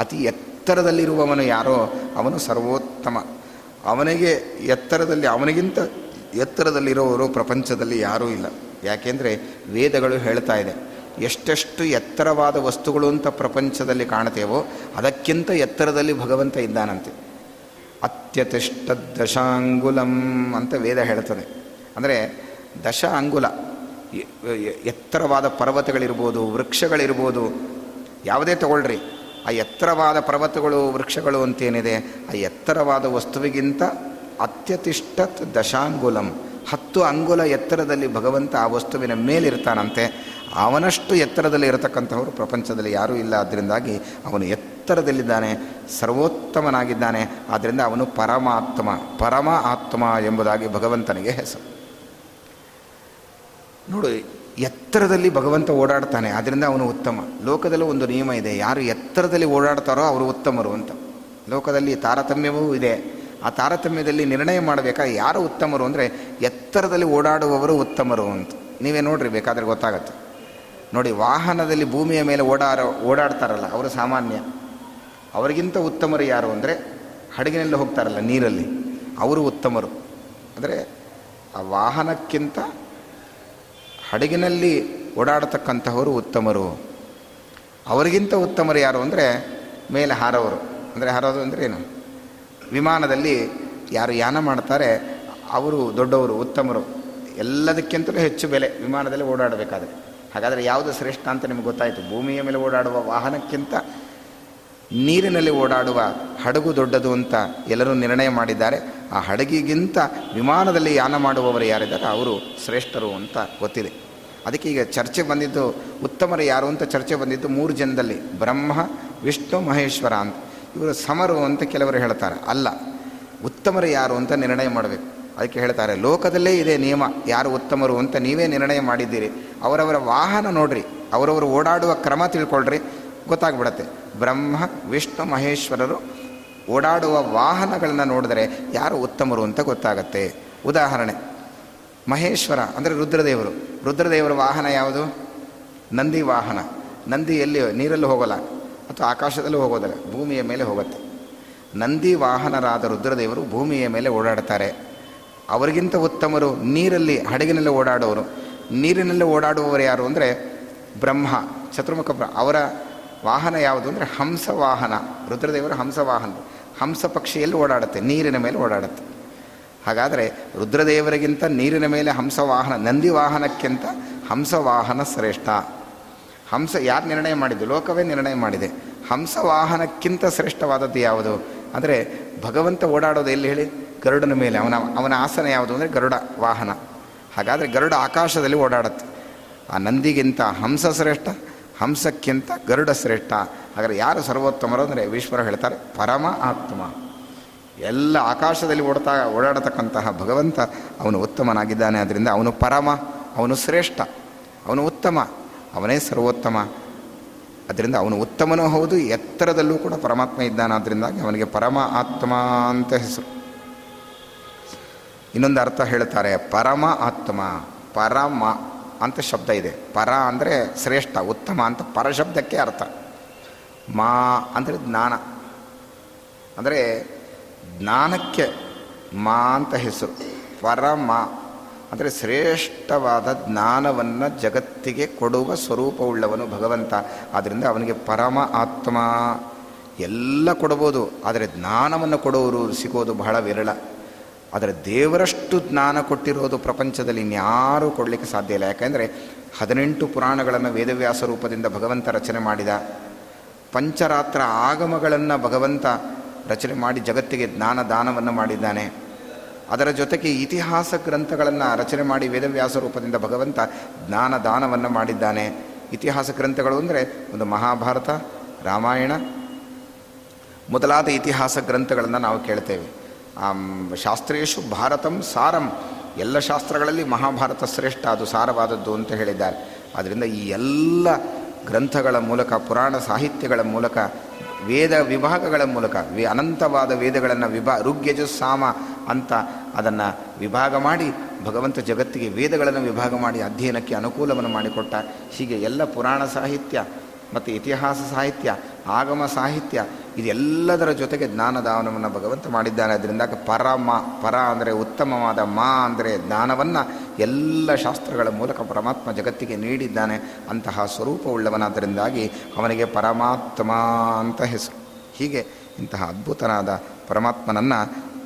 ಅತಿ ಎತ್ತರದಲ್ಲಿರುವವನು ಯಾರೋ ಅವನು ಸರ್ವೋತ್ತಮ. ಅವನಿಗೆ ಎತ್ತರದಲ್ಲಿ, ಅವನಿಗಿಂತ ಎತ್ತರದಲ್ಲಿರೋರು ಪ್ರಪಂಚದಲ್ಲಿ ಯಾರೂ ಇಲ್ಲ. ಯಾಕೆಂದರೆ ವೇದಗಳು ಹೇಳ್ತಾ ಇದೆ, ಎಷ್ಟೆಷ್ಟು ಎತ್ತರವಾದ ವಸ್ತುಗಳು ಅಂತ ಪ್ರಪಂಚದಲ್ಲಿ ಕಾಣ್ತೇವೋ ಅದಕ್ಕಿಂತ ಎತ್ತರದಲ್ಲಿ ಭಗವಂತ ಇದ್ದಾನಂತೆ. ಅತ್ಯತಿಷ್ಠ ದಶಾಂಗುಲಂ ಅಂತ ವೇದ ಹೇಳ್ತದೆ. ಅಂದರೆ ದಶ ಅಂಗುಲ ಎತ್ತರವಾದ ಪರ್ವತಗಳಿರ್ಬೋದು, ವೃಕ್ಷಗಳಿರ್ಬೋದು, ಯಾವುದೇ ತಗೊಳ್ರಿ, ಆ ಎತ್ತರವಾದ ಪರ್ವತಗಳು ವೃಕ್ಷಗಳು ಅಂತೇನಿದೆ ಆ ಎತ್ತರವಾದ ವಸ್ತುವಿಗಿಂತ ಅತ್ಯತಿಷ್ಠ ದಶಾಂಗುಲಂ 10 ಅಂಗುಲ ಎತ್ತರದಲ್ಲಿ ಭಗವಂತ ಆ ವಸ್ತುವಿನ ಮೇಲಿರ್ತಾನಂತೆ. ಅವನಷ್ಟು ಎತ್ತರದಲ್ಲಿ ಇರತಕ್ಕಂಥವರು ಪ್ರಪಂಚದಲ್ಲಿ ಯಾರೂ ಇಲ್ಲ. ಅದರಿಂದಾಗಿ ಅವನು ಎತ್ತರದಲ್ಲಿದ್ದಾನೆ, ಸರ್ವೋತ್ತಮನಾಗಿದ್ದಾನೆ. ಆದ್ದರಿಂದ ಅವನು ಪರಮ ಆತ್ಮ ಎಂಬುದಾಗಿ ಭಗವಂತನಿಗೆ ಹೆಸರು. ನೋಡು, ಎತ್ತರದಲ್ಲಿ ಭಗವಂತ ಓಡಾಡ್ತಾನೆ, ಆದ್ದರಿಂದ ಅವನು ಉತ್ತಮ. ಲೋಕದಲ್ಲೂ ಒಂದು ನಿಯಮ ಇದೆ, ಯಾರು ಎತ್ತರದಲ್ಲಿ ಓಡಾಡ್ತಾರೋ ಅವರು ಉತ್ತಮರು ಅಂತ. ಲೋಕದಲ್ಲಿ ತಾರತಮ್ಯವೂ ಇದೆ. ಆ ತಾರತಮ್ಯದಲ್ಲಿ ನಿರ್ಣಯ ಮಾಡಬೇಕಾ ಯಾರು ಉತ್ತಮರು ಅಂದರೆ ಎತ್ತರದಲ್ಲಿ ಓಡಾಡುವವರು ಉತ್ತಮರು ಅಂತ. ನೀವೇ ನೋಡ್ರಿ, ಬೇಕಾದರೆ ಗೊತ್ತಾಗತ್ತೆ. ನೋಡಿ, ವಾಹನದಲ್ಲಿ ಭೂಮಿಯ ಮೇಲೆ ಓಡಾಡ್ತಾರಲ್ಲ ಅವರು ಸಾಮಾನ್ಯ. ಅವರಿಗಿಂತ ಉತ್ತಮರು ಯಾರು ಅಂದರೆ ಹಡಗಿನಲ್ಲಿ ಹೋಗ್ತಾರಲ್ಲ ನೀರಲ್ಲಿ, ಅವರು ಉತ್ತಮರು. ಅಂದರೆ ಆ ವಾಹನಕ್ಕಿಂತ ಹಡಗಿನಲ್ಲಿ ಓಡಾಡತಕ್ಕಂಥವರು ಉತ್ತಮರು. ಅವರಿಗಿಂತ ಉತ್ತಮರು ಯಾರು ಅಂದರೆ ಮೇಲೆ ಹಾರೋರು. ಅಂದರೆ ಹಾರೋದು ಅಂದರೆ ಏನು? ವಿಮಾನದಲ್ಲಿ ಯಾರು ಯಾನ ಮಾಡ್ತಾರೆ ಅವರು ದೊಡ್ಡವರು, ಉತ್ತಮರು. ಎಲ್ಲದಕ್ಕಿಂತಲೂ ಹೆಚ್ಚು ಬೆಲೆ ವಿಮಾನದಲ್ಲಿ ಓಡಾಡಬೇಕಾದ್ರೆ. ಹಾಗಾದರೆ ಯಾವುದು ಶ್ರೇಷ್ಠ ಅಂತ ನಿಮ್ಗೆ ಗೊತ್ತಾಯಿತು. ಭೂಮಿಯ ಮೇಲೆ ಓಡಾಡುವ ವಾಹನಕ್ಕಿಂತ ನೀರಿನಲ್ಲಿ ಓಡಾಡುವ ಹಡಗು ದೊಡ್ಡದು ಅಂತ ಎಲ್ಲರೂ ನಿರ್ಣಯ ಮಾಡಿದ್ದಾರೆ. ಆ ಹಡಗಿಗಿಂತ ವಿಮಾನದಲ್ಲಿ ಯಾನ ಮಾಡುವವರು ಯಾರಿದ್ದಾರೆ ಅವರು ಶ್ರೇಷ್ಠರು ಅಂತ ಗೊತ್ತಿದೆ. ಅದಕ್ಕೆ ಈಗ ಚರ್ಚೆ ಬಂದಿದ್ದು, ಉತ್ತಮರು ಯಾರು ಅಂತ ಚರ್ಚೆ ಬಂದಿದ್ದು 3 ಜನದಲ್ಲಿ, ಬ್ರಹ್ಮ, ವಿಷ್ಣು, ಮಹೇಶ್ವರ ಅಂತ. ಇವರು ಸಮರು ಅಂತ ಕೆಲವರು ಹೇಳ್ತಾರೆ. ಅಲ್ಲ, ಉತ್ತಮರು ಯಾರು ಅಂತ ನಿರ್ಣಯ ಮಾಡಬೇಕು. ಅದಕ್ಕೆ ಹೇಳ್ತಾರೆ, ಲೋಕದಲ್ಲೇ ಇದೆ ನಿಯಮ, ಯಾರು ಉತ್ತಮರು ಅಂತ ನೀವೇ ನಿರ್ಣಯ ಮಾಡಿದ್ದೀರಿ. ಅವರವರ ವಾಹನ ನೋಡ್ರಿ, ಅವರವರು ಓಡಾಡುವ ಕ್ರಮ ತಿಳ್ಕೊಳ್ರಿ, ಗೊತ್ತಾಗ್ಬಿಡತ್ತೆ. ಬ್ರಹ್ಮ, ವಿಷ್ಣು, ಮಹೇಶ್ವರರು ಓಡಾಡುವ ವಾಹನಗಳನ್ನು ನೋಡಿದರೆ ಯಾರು ಉತ್ತಮರು ಅಂತ ಗೊತ್ತಾಗತ್ತೆ. ಉದಾಹರಣೆ, ಮಹೇಶ್ವರ ಅಂದರೆ ರುದ್ರದೇವರು. ರುದ್ರದೇವರ ವಾಹನ ಯಾವುದು? ನಂದಿ ವಾಹನ. ನಂದಿ ಎಲ್ಲಿ? ನೀರಲ್ಲಿ ಹೋಗೋಲ್ಲ ಅಥವಾ ಆಕಾಶದಲ್ಲೂ ಹೋಗೋದಿಲ್ಲ, ಭೂಮಿಯ ಮೇಲೆ ಹೋಗುತ್ತೆ. ನಂದಿ ವಾಹನರಾದ ರುದ್ರದೇವರು ಭೂಮಿಯ ಮೇಲೆ ಓಡಾಡ್ತಾರೆ. ಅವರಿಗಿಂತ ಉತ್ತಮರು ನೀರಲ್ಲಿ ಹಡಗಿನಲ್ಲಿ ಓಡಾಡೋರು. ನೀರಿನಲ್ಲಿ ಓಡಾಡುವವರು ಯಾರು ಅಂದರೆ ಬ್ರಹ್ಮ, ಚತುರ್ಮುಖ ಬ್ರಹ್ಮ. ಅವರ ವಾಹನ ಯಾವುದು ಅಂದರೆ ಹಂಸವಾಹನ. ರುದ್ರದೇವರು ಹಂಸವಾಹನ, ಹಂಸ ಪಕ್ಷಿಯಲ್ಲಿ ಓಡಾಡುತ್ತೆ, ನೀರಿನ ಮೇಲೆ ಓಡಾಡುತ್ತೆ. ಹಾಗಾದರೆ ರುದ್ರದೇವರಿಗಿಂತ ನೀರಿನ ಮೇಲೆ ಹಂಸವಾಹನ, ನಂದಿ ವಾಹನಕ್ಕಿಂತ ಹಂಸವಾಹನ ಶ್ರೇಷ್ಠ. ಹಂಸ ಯಾರು ನಿರ್ಣಯ ಮಾಡಿದ್ದು? ಲೋಕವೇ ನಿರ್ಣಯ ಮಾಡಿದೆ. ಹಂಸವಾಹನಕ್ಕಿಂತ ಶ್ರೇಷ್ಠವಾದದ್ದು ಯಾವುದು ಅಂದರೆ ಭಗವಂತ ಓಡಾಡೋದು ಎಲ್ಲಿ ಹೇಳಿ? ಗರುಡನ ಮೇಲೆ. ಅವನ ಆಸನ ಯಾವುದು ಅಂದರೆ ಗರುಡ ವಾಹನ. ಹಾಗಾದರೆ ಗರುಡ ಆಕಾಶದಲ್ಲಿ ಓಡಾಡುತ್ತೆ. ಆ ನಂದಿಗಿಂತ ಹಂಸ ಶ್ರೇಷ್ಠ, ಹಂಸಕ್ಕಿಂತ ಗರುಡ ಶ್ರೇಷ್ಠ. ಹಾಗಾದರೆ ಯಾರು ಸರ್ವೋತ್ತಮರು ಅಂದರೆ ಈಶ್ವರ ಹೇಳ್ತಾರೆ ಪರಮ ಆತ್ಮ. ಎಲ್ಲ ಆಕಾಶದಲ್ಲಿ ಓಡಾಡತಕ್ಕಂತಹ ಭಗವಂತ ಅವನು ಉತ್ತಮನಾಗಿದ್ದಾನೆ. ಅದರಿಂದ ಅವನು ಪರಮ, ಅವನು ಶ್ರೇಷ್ಠ, ಅವನು ಉತ್ತಮ, ಅವನೇ ಸರ್ವೋತ್ತಮ. ಅದರಿಂದ ಅವನು ಉತ್ತಮನೂ ಹೌದು, ಎತ್ತರದಲ್ಲೂ ಕೂಡ ಪರಮಾತ್ಮ ಇದ್ದಾನಾದ್ರಿಂದಾಗಿ ಅವನಿಗೆ ಪರಮ ಆತ್ಮ ಅಂತ ಹೆಸರು. ಇನ್ನೊಂದು ಅರ್ಥ ಹೇಳ್ತಾರೆ, ಪರಮ ಆತ್ಮ. ಪರಮ ಅಂತ ಶಬ್ದ ಇದೆ. ಪರ ಅಂದರೆ ಶ್ರೇಷ್ಠ, ಉತ್ತಮ ಅಂತ ಪರ ಶಬ್ದಕ್ಕೆ ಅರ್ಥ. ಮಾ ಅಂದರೆ ಜ್ಞಾನ, ಅಂದರೆ ಜ್ಞಾನಕ್ಕೆ ಮಾ ಅಂತ ಹೆಸರು. ಪರಮ ಅಂದರೆ ಶ್ರೇಷ್ಠವಾದ ಜ್ಞಾನವನ್ನು ಜಗತ್ತಿಗೆ ಕೊಡುವ ಸ್ವರೂಪವುಳ್ಳವನು ಭಗವಂತ. ಆದ್ದರಿಂದ ಅವನಿಗೆ ಪರಮ ಆತ್ಮ. ಎಲ್ಲ ಕೊಡ್ಬೋದು, ಆದರೆ ಜ್ಞಾನವನ್ನು ಕೊಡೋರು ಸಿಗೋದು ಬಹಳ ವಿರಳ. ಆದರೆ ದೇವರಷ್ಟು ಜ್ಞಾನ ಕೊಟ್ಟಿರೋದು ಪ್ರಪಂಚದಲ್ಲಿ ಇನ್ಯಾರೂ ಕೊಡಲಿಕ್ಕೆ ಸಾಧ್ಯ ಇಲ್ಲ. ಯಾಕೆಂದರೆ 18 ಪುರಾಣಗಳನ್ನು ವೇದವ್ಯಾಸ ರೂಪದಿಂದ ಭಗವಂತ ರಚನೆ ಮಾಡಿದ. ಪಂಚರಾತ್ರ ಆಗಮಗಳನ್ನು ಭಗವಂತ ರಚನೆ ಮಾಡಿ ಜಗತ್ತಿಗೆ ಜ್ಞಾನ ದಾನವನ್ನು ಮಾಡಿದ್ದಾನೆ. ಅದರ ಜೊತೆಗೆ ಇತಿಹಾಸ ಗ್ರಂಥಗಳನ್ನು ರಚನೆ ಮಾಡಿ ವೇದವ್ಯಾಸ ರೂಪದಿಂದ ಭಗವಂತ ಜ್ಞಾನ ದಾನವನ್ನು ಮಾಡಿದ್ದಾನೆ. ಇತಿಹಾಸ ಗ್ರಂಥಗಳು ಅಂದರೆ ಒಂದು ಮಹಾಭಾರತ, ರಾಮಾಯಣ ಮೊದಲಾದ ಇತಿಹಾಸ ಗ್ರಂಥಗಳನ್ನು ನಾವು ಕೇಳ್ತೇವೆ. ಶಾಸ್ತ್ರೇಶು ಭಾರತಂ ಸಾರಂ, ಎಲ್ಲ ಶಾಸ್ತ್ರಗಳಲ್ಲಿ ಮಹಾಭಾರತ ಶ್ರೇಷ್ಠ, ಅದು ಸಾರವಾದದ್ದು ಅಂತ ಹೇಳಿದ್ದಾರೆ. ಆದ್ದರಿಂದ ಈ ಎಲ್ಲ ಗ್ರಂಥಗಳ ಮೂಲಕ, ಪುರಾಣ ಸಾಹಿತ್ಯಗಳ ಮೂಲಕ, ವೇದ ವಿಭಾಗಗಳ ಮೂಲಕ, ಅನಂತವಾದ ವೇದಗಳನ್ನು ಋಗ್ಯಜುಸ್ಸಾಮ ಅಂತ ಅದನ್ನು ವಿಭಾಗ ಮಾಡಿ ಭಗವಂತ ಜಗತ್ತಿಗೆ ವೇದಗಳನ್ನು ವಿಭಾಗ ಮಾಡಿ ಅಧ್ಯಯನಕ್ಕೆ ಅನುಕೂಲವನ್ನು ಮಾಡಿಕೊಟ್ಟ. ಹೀಗೆ ಎಲ್ಲ ಪುರಾಣ ಸಾಹಿತ್ಯ, ಮತ್ತು ಇತಿಹಾಸ ಸಾಹಿತ್ಯ, ಆಗಮ ಸಾಹಿತ್ಯ, ಇದೆಲ್ಲದರ ಜೊತೆಗೆ ಜ್ಞಾನದಾನವನ್ನು ಭಗವಂತ ಮಾಡಿದ್ದಾನೆ. ಅದರಿಂದ ಪರಮ, ಪರ ಅಂದರೆ ಉತ್ತಮವಾದ, ಮಾ ಅಂದರೆ ಜ್ಞಾನವನ್ನು ಎಲ್ಲ ಶಾಸ್ತ್ರಗಳ ಮೂಲಕ ಪರಮಾತ್ಮ ಜಗತ್ತಿಗೆ ನೀಡಿದ್ದಾನೆ. ಅಂತಹ ಸ್ವರೂಪವುಳ್ಳವನಾದ್ದರಿಂದಾಗಿ ಅವನಿಗೆ ಪರಮಾತ್ಮ ಅಂತ ಹೆಸರು. ಹೀಗೆ ಇಂತಹ ಅದ್ಭುತನಾದ ಪರಮಾತ್ಮನನ್ನು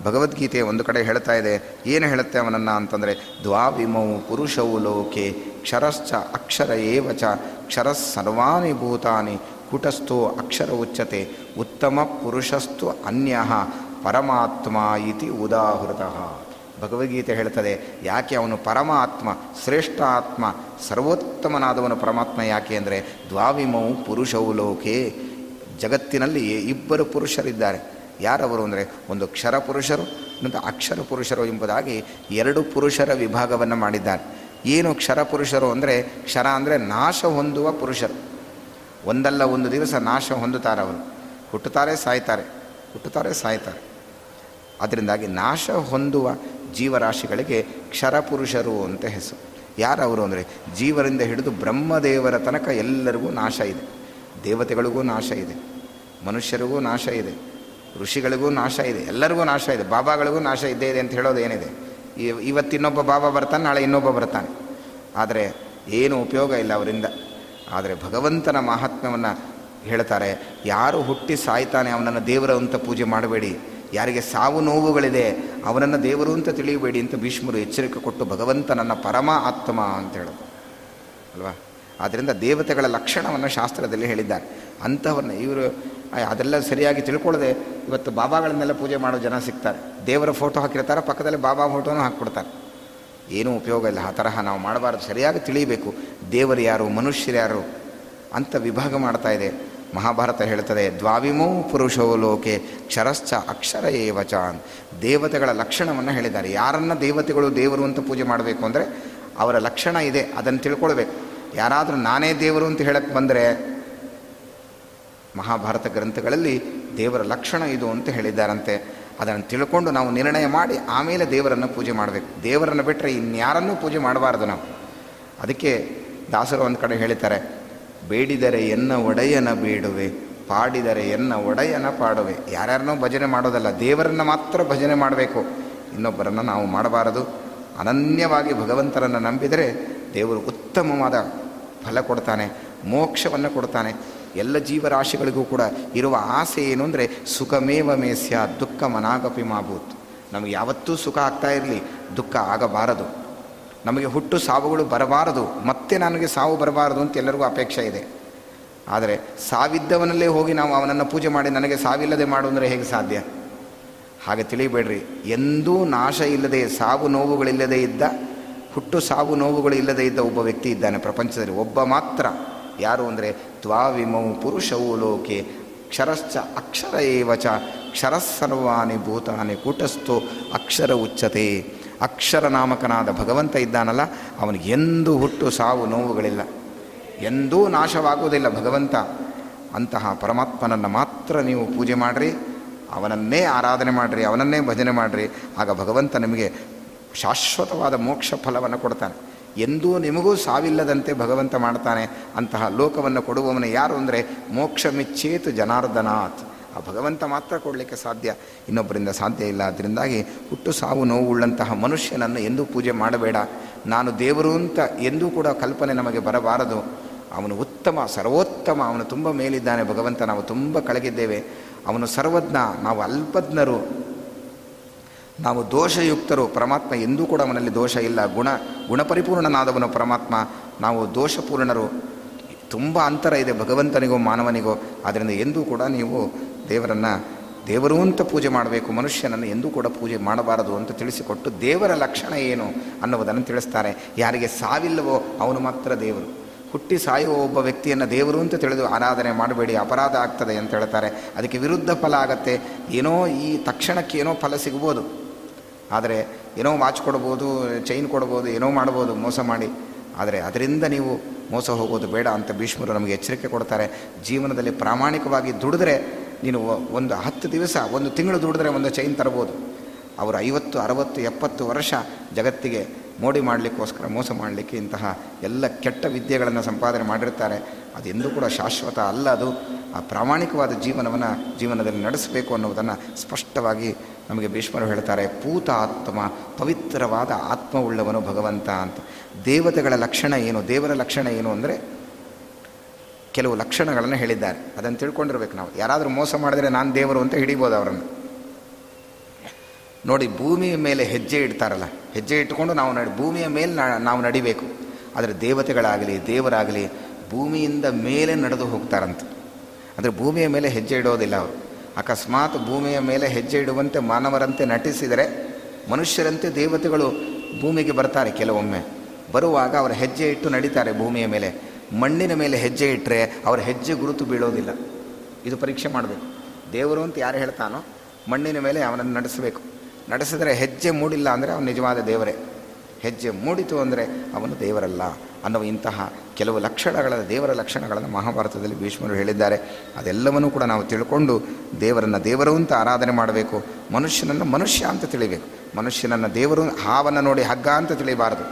ಭಗವದ್ಗೀತೆ ಒಂದು ಕಡೆ ಹೇಳ್ತಾ ಇದೆ. ಏನು ಹೇಳುತ್ತೆ ಅವನನ್ನು ಅಂತಂದರೆ, ದ್ವಾವಿಮೌ ಪುರುಷೌ ಲೋಕೆ ಕ್ಷರಶ್ಚ ಅಕ್ಷರ ಏವ ಚ ಕ್ಷರಸ್ ಸರ್ವಾನಿ ಭೂತಾನಿ ಕುಟಸ್ಥೋ ಅಕ್ಷರ ಉಚ್ಯತೆ ಉತ್ತಮ ಪುರುಷಸ್ತು ಅನ್ಯಃ ಪರಮಾತ್ಮ ಇತಿ ಉದಾಹೃತಃ. ಭಗವದ್ಗೀತೆ ಹೇಳ್ತದೆ, ಯಾಕೆ ಅವನು ಪರಮಾತ್ಮ, ಶ್ರೇಷ್ಠ ಆತ್ಮ, ಸರ್ವೋತ್ತಮನಾದವನು ಪರಮಾತ್ಮ ಯಾಕೆ ಅಂದರೆ, ದ್ವಾವಿಮೌ ಪುರುಷೌ ಲೋಕೆ, ಜಗತ್ತಿನಲ್ಲಿ ಇಬ್ಬರು ಪುರುಷರಿದ್ದಾರೆ. ಯಾರವರು ಅಂದರೆ, ಒಂದು ಕ್ಷರ ಪುರುಷರು, ಇನ್ನೊಂದು ಅಕ್ಷರ ಪುರುಷರು ಎಂಬುದಾಗಿ ಎರಡು ಪುರುಷರ ವಿಭಾಗವನ್ನು ಮಾಡಿದ್ದಾರೆ. ಏನು ಕ್ಷರ ಪುರುಷರು ಅಂದರೆ, ಕ್ಷರ ಅಂದರೆ ನಾಶ ಹೊಂದುವ ಪುರುಷರು. ಒಂದಲ್ಲ ಒಂದು ದಿವಸ ನಾಶ ಹೊಂದುತ್ತಾರೆ ಅವರು, ಹುಟ್ಟುತ್ತಾರೆ ಸಾಯ್ತಾರೆ, ಹುಟ್ಟುತ್ತಾರೆ ಸಾಯ್ತಾರೆ. ಅದರಿಂದಾಗಿ ನಾಶ ಹೊಂದುವ ಜೀವರಾಶಿಗಳಿಗೆ ಕ್ಷರ ಪುರುಷರು ಅಂತ ಹೆಸರು. ಯಾರವರು ಅಂದರೆ, ಜೀವರಿಂದ ಹಿಡಿದು ಬ್ರಹ್ಮದೇವರ ತನಕ ಎಲ್ಲರಿಗೂ ನಾಶ ಇದೆ. ದೇವತೆಗಳಿಗೂ ನಾಶ ಇದೆ, ಮನುಷ್ಯರಿಗೂ ನಾಶ ಇದೆ, ಋಷಿಗಳಿಗೂ ನಾಶ ಇದೆ, ಎಲ್ಲರಿಗೂ ನಾಶ ಇದೆ, ಬಾಬಾಗಳಿಗೂ ನಾಶ ಇದ್ದೇ ಇದೆ ಅಂತ ಹೇಳೋದು ಏನಿದೆ. ಇವತ್ತಿನ್ನೊಬ್ಬ ಬಾಬಾ ಬರ್ತಾನೆ, ನಾಳೆ ಇನ್ನೊಬ್ಬ ಬರ್ತಾನೆ, ಆದರೆ ಏನು ಉಪಯೋಗ ಇಲ್ಲ ಅವರಿಂದ. ಆದರೆ ಭಗವಂತನ ಮಹಾತ್ಮ್ಯವನ್ನು ಹೇಳ್ತಾರೆ, ಯಾರು ಹುಟ್ಟಿ ಸಾಯ್ತಾನೆ ಅವನನ್ನು ದೇವರು ಅಂತ ಪೂಜೆ ಮಾಡಬೇಡಿ, ಯಾರಿಗೆ ಸಾವು ನೋವುಗಳಿದೆ ಅವನನ್ನು ದೇವರು ಅಂತ ತಿಳಿಯಬೇಡಿ ಅಂತ ಭೀಷ್ಮರು ಎಚ್ಚರಿಕೆ ಕೊಟ್ಟು ಭಗವಂತನನ್ನ ಪರಮ ಆತ್ಮ ಅಂತ ಹೇಳೋದು ಅಲ್ವಾ. ಆದ್ದರಿಂದ ದೇವತೆಗಳ ಲಕ್ಷಣವನ್ನು ಶಾಸ್ತ್ರದಲ್ಲಿ ಹೇಳಿದ್ದಾರೆ. ಅಂತಹವನ್ನು ಇವರು ಅದೆಲ್ಲ ಸರಿಯಾಗಿ ತಿಳ್ಕೊಳ್ಳದೆ ಇವತ್ತು ಬಾಬಾಗಳನ್ನೆಲ್ಲ ಪೂಜೆ ಮಾಡೋ ಜನ ಸಿಗ್ತಾರೆ. ದೇವರ ಫೋಟೋ ಹಾಕಿರ್ತಾರೆ, ಪಕ್ಕದಲ್ಲಿ ಬಾಬಾ ಫೋಟೋನೂ ಹಾಕಿಬಿಡ್ತಾರೆ. ಏನೂ ಉಪಯೋಗ ಇಲ್ಲ. ಆ ತರಹ ನಾವು ಮಾಡಬಾರ್ದು. ಸರಿಯಾಗಿ ತಿಳಿಯಬೇಕು, ದೇವರು ಯಾರು, ಮನುಷ್ಯರು ಯಾರು ಅಂತ ವಿಭಾಗ ಮಾಡ್ತಾ ಇದೆ ಮಹಾಭಾರತ ಹೇಳ್ತದೆ. ದ್ವಾವಿಮೌ ಪುರುಷೋ ಲೋಕೆ ಕ್ಷರಶ್ಚ ಅಕ್ಷರ ಏವ ಚ. ದೇವತೆಗಳ ಲಕ್ಷಣವನ್ನು ಹೇಳಿದ್ದಾರೆ. ಯಾರನ್ನು ದೇವತೆಗಳು ದೇವರು ಅಂತ ಪೂಜೆ ಮಾಡಬೇಕು ಅಂದರೆ ಅವರ ಲಕ್ಷಣ ಇದೆ, ಅದನ್ನು ತಿಳ್ಕೊಳ್ಬೇಕು. ಯಾರಾದರೂ ನಾನೇ ದೇವರು ಅಂತ ಹೇಳಕ್ಕೆ ಬಂದರೆ, ಮಹಾಭಾರತ ಗ್ರಂಥಗಳಲ್ಲಿ ದೇವರ ಲಕ್ಷಣ ಇದು ಅಂತ ಹೇಳಿದ್ದಾರಂತೆ. ಅದನ್ನು ತಿಳ್ಕೊಂಡು ನಾವು ನಿರ್ಣಯ ಮಾಡಿ ಆಮೇಲೆ ದೇವರನ್ನು ಪೂಜೆ ಮಾಡಬೇಕು. ದೇವರನ್ನು ಬಿಟ್ಟರೆ ಇನ್ಯಾರನ್ನೂ ಪೂಜೆ ಮಾಡಬಾರ್ದು ನಾವು. ಅದಕ್ಕೆ ದಾಸರು ಒಂದು ಕಡೆ ಹೇಳಿದ್ದಾರೆ, ಬೇಡಿದರೆ ಎನ್ನ ಒಡೆಯನ ಬೇಡುವೆ, ಪಾಡಿದರೆ ಎನ್ನ ಒಡೆಯನ ಪಾಡುವೆ. ಯಾರ್ಯಾರನ್ನೂ ಭಜನೆ ಮಾಡೋದಲ್ಲ, ದೇವರನ್ನು ಮಾತ್ರ ಭಜನೆ ಮಾಡಬೇಕು, ಇನ್ನೊಬ್ಬರನ್ನು ನಾವು ಮಾಡಬಾರದು. ಅನನ್ಯವಾಗಿ ಭಗವಂತರನ್ನು ನಂಬಿದರೆ ದೇವರು ಉತ್ತಮವಾದ ಫಲ ಕೊಡ್ತಾನೆ, ಮೋಕ್ಷವನ್ನು ಕೊಡ್ತಾನೆ. ಎಲ್ಲ ಜೀವರಾಶಿಗಳಿಗೂ ಕೂಡ ಇರುವ ಆಸೆ ಏನು ಅಂದರೆ, ಸುಖಮೇವ ಮೇ ಸ್ಯಾತ್ ದುಃಖ ಮನಾಗಪಿ ಮಾ ಭೂತ್. ನಮಗೆ ಯಾವತ್ತೂ ಸುಖ ಆಗ್ತಾ ಇರಲಿ, ದುಃಖ ಆಗಬಾರದು. ನಮಗೆ ಹುಟ್ಟು ಸಾವುಗಳು ಬರಬಾರದು, ಮತ್ತೆ ನನಗೆ ಸಾವು ಬರಬಾರದು ಅಂತ ಎಲ್ಲರಿಗೂ ಅಪೇಕ್ಷೆ ಇದೆ. ಆದರೆ ಸಾವಿದ್ದವನಲ್ಲೇ ಹೋಗಿ ನಾವು ಅವನನ್ನು ಪೂಜೆ ಮಾಡಿ ನನಗೆ ಸಾವಿಲ್ಲದೆ ಮಾಡು ಅಂದರೆ ಹೇಗೆ ಸಾಧ್ಯ? ಹಾಗೆ ತಿಳಿಬೇಡ್ರಿ. ಎಂದೂ ನಾಶ ಇಲ್ಲದೆ, ಸಾವು ನೋವುಗಳಿಲ್ಲದೆ ಇದ್ದ, ಹುಟ್ಟು ಸಾವು ನೋವುಗಳು ಇಲ್ಲದೆ ಇದ್ದ ಒಬ್ಬ ವ್ಯಕ್ತಿ ಇದ್ದಾನೆ ಪ್ರಪಂಚದಲ್ಲಿ, ಒಬ್ಬ ಮಾತ್ರ. ಯಾರು ಅಂದರೆ, ತ್ವಾವಿಮೌ ಪುರುಷವು ಲೋಕೆ ಕ್ಷರಶ್ಚ ಅಕ್ಷರ ಏವ ಚ ಕ್ಷರಸ್ ಸರ್ವಾನಿ ಭೂತಾನಿ ಕೂಟಸ್ಥೋ ಅಕ್ಷರ ಉಚ್ಯತೆ. ಅಕ್ಷರನಾಮಕನಾದ ಭಗವಂತ ಇದ್ದಾನಲ್ಲ, ಅವನಿಗೆ ಎಂದೂ ಹುಟ್ಟು ಸಾವು ನೋವುಗಳಿಲ್ಲ, ಎಂದೂ ನಾಶವಾಗುವುದಿಲ್ಲ ಭಗವಂತ. ಅಂತಹ ಪರಮಾತ್ಮನನ್ನು ಮಾತ್ರ ನೀವು ಪೂಜೆ ಮಾಡಿರಿ, ಅವನನ್ನೇ ಆರಾಧನೆ ಮಾಡಿರಿ, ಅವನನ್ನೇ ಭಜನೆ ಮಾಡಿರಿ. ಆಗ ಭಗವಂತ ನಿಮಗೆ ಶಾಶ್ವತವಾದ ಮೋಕ್ಷ ಫಲವನ್ನು ಕೊಡ್ತಾನೆ. ಎಂದೂ ನಿಮಗೂ ಸಾವಿಲ್ಲದಂತೆ ಭಗವಂತ ಮಾಡ್ತಾನೆ. ಅಂತಹ ಲೋಕವನ್ನು ಕೊಡುವವನು ಯಾರು ಅಂದರೆ, ಮೋಕ್ಷ ಮಿಚ್ಚೇತು ಜನಾರ್ದನಾಥ್. ಆ ಭಗವಂತ ಮಾತ್ರ ಕೊಡಲಿಕ್ಕೆ ಸಾಧ್ಯ, ಇನ್ನೊಬ್ಬರಿಂದ ಸಾಧ್ಯ ಇಲ್ಲ. ಅದರಿಂದಾಗಿ ಹುಟ್ಟು ಸಾವು ನೋವುಳ್ಳಂತಹ ಮನುಷ್ಯನನ್ನು ಎಂದೂ ಪೂಜೆ ಮಾಡಬೇಡ. ನಾನು ದೇವರು ಅಂತ ಎಂದೂ ಕೂಡ ಕಲ್ಪನೆ ನಮಗೆ ಬರಬಾರದು. ಅವನು ಉತ್ತಮ, ಸರ್ವೋತ್ತಮ, ಅವನು ತುಂಬ ಮೇಲಿದ್ದಾನೆ ಭಗವಂತ, ನಾವು ತುಂಬ ಕೆಳಗಿದ್ದೇವೆ. ಅವನು ಸರ್ವಜ್ಞ, ನಾವು ಅಲ್ಪಜ್ಞರು, ನಾವು ದೋಷಯುಕ್ತರು. ಪರಮಾತ್ಮ ಎಂದೂ ಕೂಡ ಅವನಲ್ಲಿ ದೋಷ ಇಲ್ಲ. ಗುಣಪರಿಪೂರ್ಣನಾದವನು ಪರಮಾತ್ಮ, ನಾವು ದೋಷಪೂರ್ಣರು. ತುಂಬ ಅಂತರ ಇದೆ ಭಗವಂತನಿಗೂ ಮಾನವನಿಗೂ. ಆದ್ದರಿಂದ ಎಂದೂ ಕೂಡ ನೀವು ದೇವರನ್ನು ದೇವರು ಅಂತ ಪೂಜೆ ಮಾಡಬೇಕು, ಮನುಷ್ಯನನ್ನು ಎಂದೂ ಕೂಡ ಪೂಜೆ ಮಾಡಬಾರದು ಅಂತ ತಿಳಿಸಿಕೊಟ್ಟು ದೇವರ ಲಕ್ಷಣ ಏನು ಅನ್ನುವುದನ್ನು ತಿಳಿಸ್ತಾರೆ. ಯಾರಿಗೆ ಸಾವಿಲ್ಲವೋ ಅವನು ಮಾತ್ರ ದೇವರು. ಹುಟ್ಟಿ ಸಾಯುವ ಒಬ್ಬ ವ್ಯಕ್ತಿಯನ್ನು ದೇವರು ಅಂತ ತಿಳಿದು ಆರಾಧನೆ ಮಾಡಬೇಡಿ, ಅಪರಾಧ ಆಗ್ತದೆ ಅಂತ ಹೇಳ್ತಾರೆ. ಅದಕ್ಕೆ ವಿರುದ್ಧ ಫಲ ಆಗತ್ತೆ. ಏನೋ ಈ ತಕ್ಷಣಕ್ಕೆ ಏನೋ ಫಲ ಸಿಗ್ಬೋದು, ಆದರೆ ಏನೋ ವಾಚ್ ಕೊಡ್ಬೋದು, ಚೈನ್ ಕೊಡ್ಬೋದು, ಏನೋ ಮಾಡ್ಬೋದು ಮೋಸ ಮಾಡಿ. ಆದರೆ ಅದರಿಂದ ನೀವು ಮೋಸ ಹೋಗೋದು ಬೇಡ ಅಂತ ಭೀಷ್ಮರು ನಮಗೆ ಎಚ್ಚರಿಕೆ ಕೊಡ್ತಾರೆ. ಜೀವನದಲ್ಲಿ ಪ್ರಾಮಾಣಿಕವಾಗಿ ದುಡಿದ್ರೆ ನೀನು ಒಂದು 10 ದಿವಸ, ಒಂದು ತಿಂಗಳು ದುಡಿದ್ರೆ ಒಂದು ಚೈನ್ ತರ್ಬೋದು. ಅವರು 50, 60, 70 ವರ್ಷ ಜಗತ್ತಿಗೆ ಮೋಡಿ ಮಾಡಲಿಕ್ಕೋಸ್ಕರ ಮೋಸ ಮಾಡಲಿಕ್ಕೆ ಇಂತಹ ಎಲ್ಲ ಕೆಟ್ಟ ವಿದ್ಯೆಗಳನ್ನು ಸಂಪಾದನೆ ಮಾಡಿರ್ತಾರೆ. ಅದೆಂದೂ ಕೂಡ ಶಾಶ್ವತ ಅಲ್ಲ. ಅದು ಆ ಪ್ರಾಮಾಣಿಕವಾದ ಜೀವನದಲ್ಲಿ ನಡೆಸಬೇಕು ಅನ್ನೋದನ್ನು ಸ್ಪಷ್ಟವಾಗಿ ನಮಗೆ ಭೀಷ್ಮರು ಹೇಳ್ತಾರೆ. ಪೂತ ಆತ್ಮ, ಪವಿತ್ರವಾದ ಆತ್ಮವುಳ್ಳವನು ಭಗವಂತ ಅಂತ. ದೇವತೆಗಳ ಲಕ್ಷಣ ಏನು, ದೇವರ ಲಕ್ಷಣ ಏನು ಅಂದರೆ ಕೆಲವು ಲಕ್ಷಣಗಳನ್ನು ಹೇಳಿದ್ದಾರೆ. ಅದನ್ನು ತಿಳ್ಕೊಂಡಿರ್ಬೇಕು ನಾವು. ಯಾರಾದರೂ ಮೋಸ ಮಾಡಿದರೆ ನಾನು ದೇವರು ಅಂತ ಹಿಡಿಬೋದು ಅವರನ್ನು. ನೋಡಿ, ಭೂಮಿಯ ಮೇಲೆ ಹೆಜ್ಜೆ ಇಡ್ತಾರಲ್ಲ, ಹೆಜ್ಜೆ ಇಟ್ಕೊಂಡು ನಾವು ಭೂಮಿಯ ಮೇಲೆ ನಾವು ನಡಿಬೇಕು. ಆದರೆ ದೇವತೆಗಳಾಗಲಿ ದೇವರಾಗಲಿ ಭೂಮಿಯಿಂದ ಮೇಲೆ ನಡೆದು ಹೋಗ್ತಾರಂತೆ. ಅಂದರೆ ಭೂಮಿಯ ಮೇಲೆ ಹೆಜ್ಜೆ ಇಡೋದಿಲ್ಲ ಅವರು. ಅಕಸ್ಮಾತ್ ಭೂಮಿಯ ಮೇಲೆ ಹೆಜ್ಜೆ ಇಡುವಂತೆ ಮಾನವರಂತೆ ನಟಿಸಿದರೆ ಮನುಷ್ಯರಂತೆ ದೇವತೆಗಳು ಭೂಮಿಗೆ ಬರ್ತಾರೆ. ಕೆಲವೊಮ್ಮೆ ಬರುವಾಗ ಅವರು ಹೆಜ್ಜೆ ಇಟ್ಟು ನಡೀತಾರೆ ಭೂಮಿಯ ಮೇಲೆ. ಮಣ್ಣಿನ ಮೇಲೆ ಹೆಜ್ಜೆ ಇಟ್ಟರೆ ಅವರ ಹೆಜ್ಜೆ ಗುರುತು ಬೀಳೋದಿಲ್ಲ. ಇದು ಪರೀಕ್ಷೆ ಮಾಡಬೇಕು. ದೇವರು ಅಂತ ಯಾರು ಹೇಳ್ತಾನೋ ಮಣ್ಣಿನ ಮೇಲೆ ಅವನನ್ನು ನಡೆಸಬೇಕು. ನಡೆಸಿದರೆ ಹೆಜ್ಜೆ ಮೂಡಿಲ್ಲ ಅಂದರೆ ಅವನು ನಿಜವಾದ ದೇವರೇ. ಹೆಜ್ಜೆ ಮೂಡಿತು ಅಂದರೆ ಅವನು ದೇವರಲ್ಲ ಅನ್ನೋ ಇಂತಹ ಕೆಲವು ದೇವರ ಲಕ್ಷಣಗಳನ್ನು ಮಹಾಭಾರತದಲ್ಲಿ ಭೀಷ್ಮರು ಹೇಳಿದ್ದಾರೆ. ಅದೆಲ್ಲವನ್ನೂ ಕೂಡ ನಾವು ತಿಳ್ಕೊಂಡು ದೇವರನ್ನು ದೇವರು ಅಂತ ಆರಾಧನೆ ಮಾಡಬೇಕು. ಮನುಷ್ಯನನ್ನು ಮನುಷ್ಯ ಅಂತ ತಿಳಿಬೇಕು. ಮನುಷ್ಯನನ್ನು ದೇವರು, ಹಾವನ್ನು ನೋಡಿ ಹಗ್ಗ ಅಂತ ತಿಳಿಬಾರದು.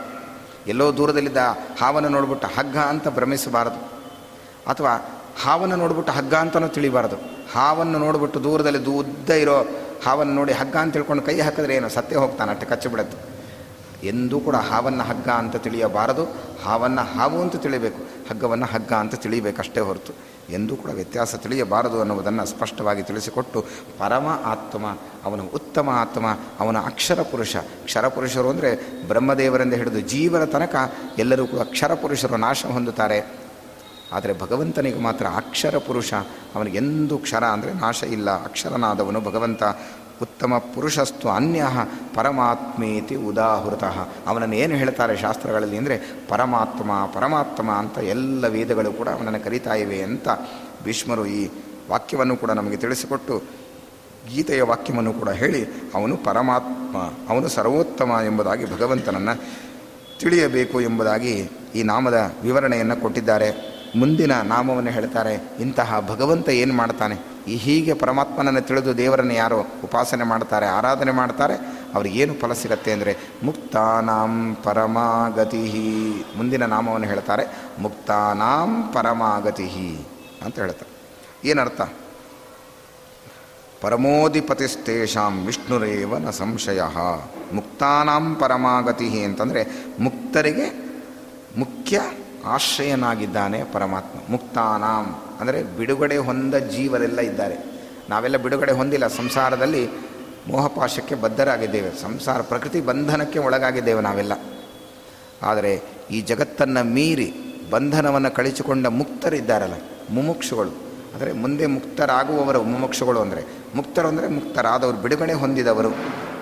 ಎಲ್ಲೋ ದೂರದಲ್ಲಿದ್ದ ಹಾವನ್ನು ನೋಡಿಬಿಟ್ಟು ಹಗ್ಗ ಅಂತ ಭ್ರಮಿಸಬಾರದು. ಅಥವಾ ಹಾವನ್ನು ನೋಡಿಬಿಟ್ಟು ಹಗ್ಗ ಅಂತಲೂ ತಿಳಿಬಾರದು. ಹಾವನ್ನು ನೋಡಿಬಿಟ್ಟು ದೂರದಲ್ಲಿ ಉದ್ದ ಇರೋ ಹಾವನ್ನು ನೋಡಿ ಹಗ್ಗ ಅಂತ ತಿಳ್ಕೊಂಡು ಕೈ ಹಾಕಿದ್ರೆ ಏನು, ಸತ್ತೇ ಹೋಗ್ತಾನೆ, ಅಷ್ಟು ಕಚ್ಚಿಬಿಡತ್ತೆ. ಎಂದೂ ಕೂಡ ಹಾವನ್ನು ಹಗ್ಗ ಅಂತ ತಿಳಿಯಬಾರದು. ಹಾವನ್ನು ಹಾವು ಅಂತ ತಿಳಿಬೇಕು, ಹಗ್ಗವನ್ನು ಹಗ್ಗ ಅಂತ ತಿಳಿಬೇಕಷ್ಟೇ ಹೊರತು ಎಂದೂ ಕೂಡ ವ್ಯತ್ಯಾಸ ತಿಳಿಯಬಾರದು ಅನ್ನುವುದನ್ನು ಸ್ಪಷ್ಟವಾಗಿ ತಿಳಿಸಿಕೊಟ್ಟು, ಪರಮ ಆತ್ಮ ಅವನು, ಉತ್ತಮ ಆತ್ಮ ಅವನ ಅಕ್ಷರಪುರುಷ. ಕ್ಷರಪುರುಷರು ಅಂದರೆ ಬ್ರಹ್ಮದೇವರಿಂದ ಹಿಡಿದು ಜೀವರ ತನಕ ಎಲ್ಲರೂ ಕೂಡ ಅಕ್ಷರಪುರುಷರು ನಾಶ ಹೊಂದುತ್ತಾರೆ. ಆದರೆ ಭಗವಂತನಿಗೆ ಮಾತ್ರ ಅಕ್ಷರ ಪುರುಷ, ಅವನಿಗೆಂದೂ ಕ್ಷರ ಅಂದರೆ ನಾಶ ಇಲ್ಲ. ಅಕ್ಷರನಾದವನು ಭಗವಂತ. ಉತ್ತಮ ಪುರುಷಸ್ತು ಅನ್ಯ ಪರಮಾತ್ಮೇತಿ ಉದಾಹೃತ. ಅವನನ್ನು ಏನು ಹೇಳ್ತಾರೆ ಶಾಸ್ತ್ರಗಳಲ್ಲಿ ಅಂದರೆ ಪರಮಾತ್ಮ ಪರಮಾತ್ಮ ಅಂತ ಎಲ್ಲ ವೇದಗಳು ಕೂಡ ಅವನನ್ನು ಕರೀತಾ ಇವೆ ಅಂತ ಭೀಷ್ಮರು ಈ ವಾಕ್ಯವನ್ನು ಕೂಡ ನಮಗೆ ತಿಳಿಸಿಕೊಟ್ಟು, ಗೀತೆಯ ವಾಕ್ಯವನ್ನು ಕೂಡ ಹೇಳಿ, ಅವನು ಪರಮಾತ್ಮ, ಅವನು ಸರ್ವೋತ್ತಮ ಎಂಬುದಾಗಿ ಭಗವಂತನನ್ನು ತಿಳಿಯಬೇಕು ಎಂಬುದಾಗಿ ಈ ನಾಮದ ವಿವರಣೆಯನ್ನು ಕೊಟ್ಟಿದ್ದಾರೆ. ಮುಂದಿನ ನಾಮವನ್ನು ಹೇಳ್ತಾರೆ. ಇಂತಹ ಭಗವಂತ ಏನು ಮಾಡ್ತಾನೆ? ಈ ಹೀಗೆ ಪರಮಾತ್ಮನನ್ನು ತಿಳಿದು ದೇವರನ್ನು ಯಾರೋ ಉಪಾಸನೆ ಮಾಡ್ತಾರೆ, ಆರಾಧನೆ ಮಾಡ್ತಾರೆ, ಅವರಿಗೇನು ಫಲ ಸಿಗತ್ತೆ ಅಂದರೆ ಮುಕ್ತಾನಾಂ ಪರಮಾಗತಿ. ಮುಂದಿನ ನಾಮವನ್ನು ಹೇಳ್ತಾರೆ, ಮುಕ್ತಾನಾಂ ಪರಮಾಗತಿ ಅಂತ ಹೇಳ್ತಾರೆ. ಏನರ್ಥ? ಪರಮೋಧಿಪತಿಸ್ತೇಷಾಂ ವಿಷ್ಣುರೇವ ನ ಸಂಶಯ. ಮುಕ್ತಾನಾಂ ಪರಮಾಗತಿ ಅಂತಂದರೆ ಮುಕ್ತರಿಗೆ ಮುಖ್ಯ ಆಶ್ರಯನಾಗಿದ್ದಾನೆ ಪರಮಾತ್ಮ. ಮುಕ್ತಾನಾಂ ಅಂದರೆ ಬಿಡುಗಡೆ ಹೊಂದ ಜೀವರೆಲ್ಲ ಇದ್ದಾರೆ. ನಾವೆಲ್ಲ ಬಿಡುಗಡೆ ಹೊಂದಿಲ್ಲ, ಸಂಸಾರದಲ್ಲಿ ಮೋಹಪಾಶಕ್ಕೆ ಬದ್ಧರಾಗಿದ್ದೇವೆ, ಸಂಸಾರ ಪ್ರಕೃತಿ ಬಂಧನಕ್ಕೆ ಒಳಗಾಗಿದ್ದೇವೆ ನಾವೆಲ್ಲ. ಆದರೆ ಈ ಜಗತ್ತನ್ನು ಮೀರಿ ಬಂಧನವನ್ನು ಕಳಿಸಿಕೊಂಡ ಮುಕ್ತರಿದ್ದಾರಲ್ಲ, ಮುಮುಕ್ಷುಗಳು. ಅಂದರೆ ಮುಂದೆ ಮುಕ್ತರಾಗುವವರು ಮುಮುಕ್ಷುಗಳು. ಅಂದರೆ ಮುಕ್ತರು ಅಂದರೆ ಮುಕ್ತರಾದವರು, ಬಿಡುಗಡೆ ಹೊಂದಿದವರು.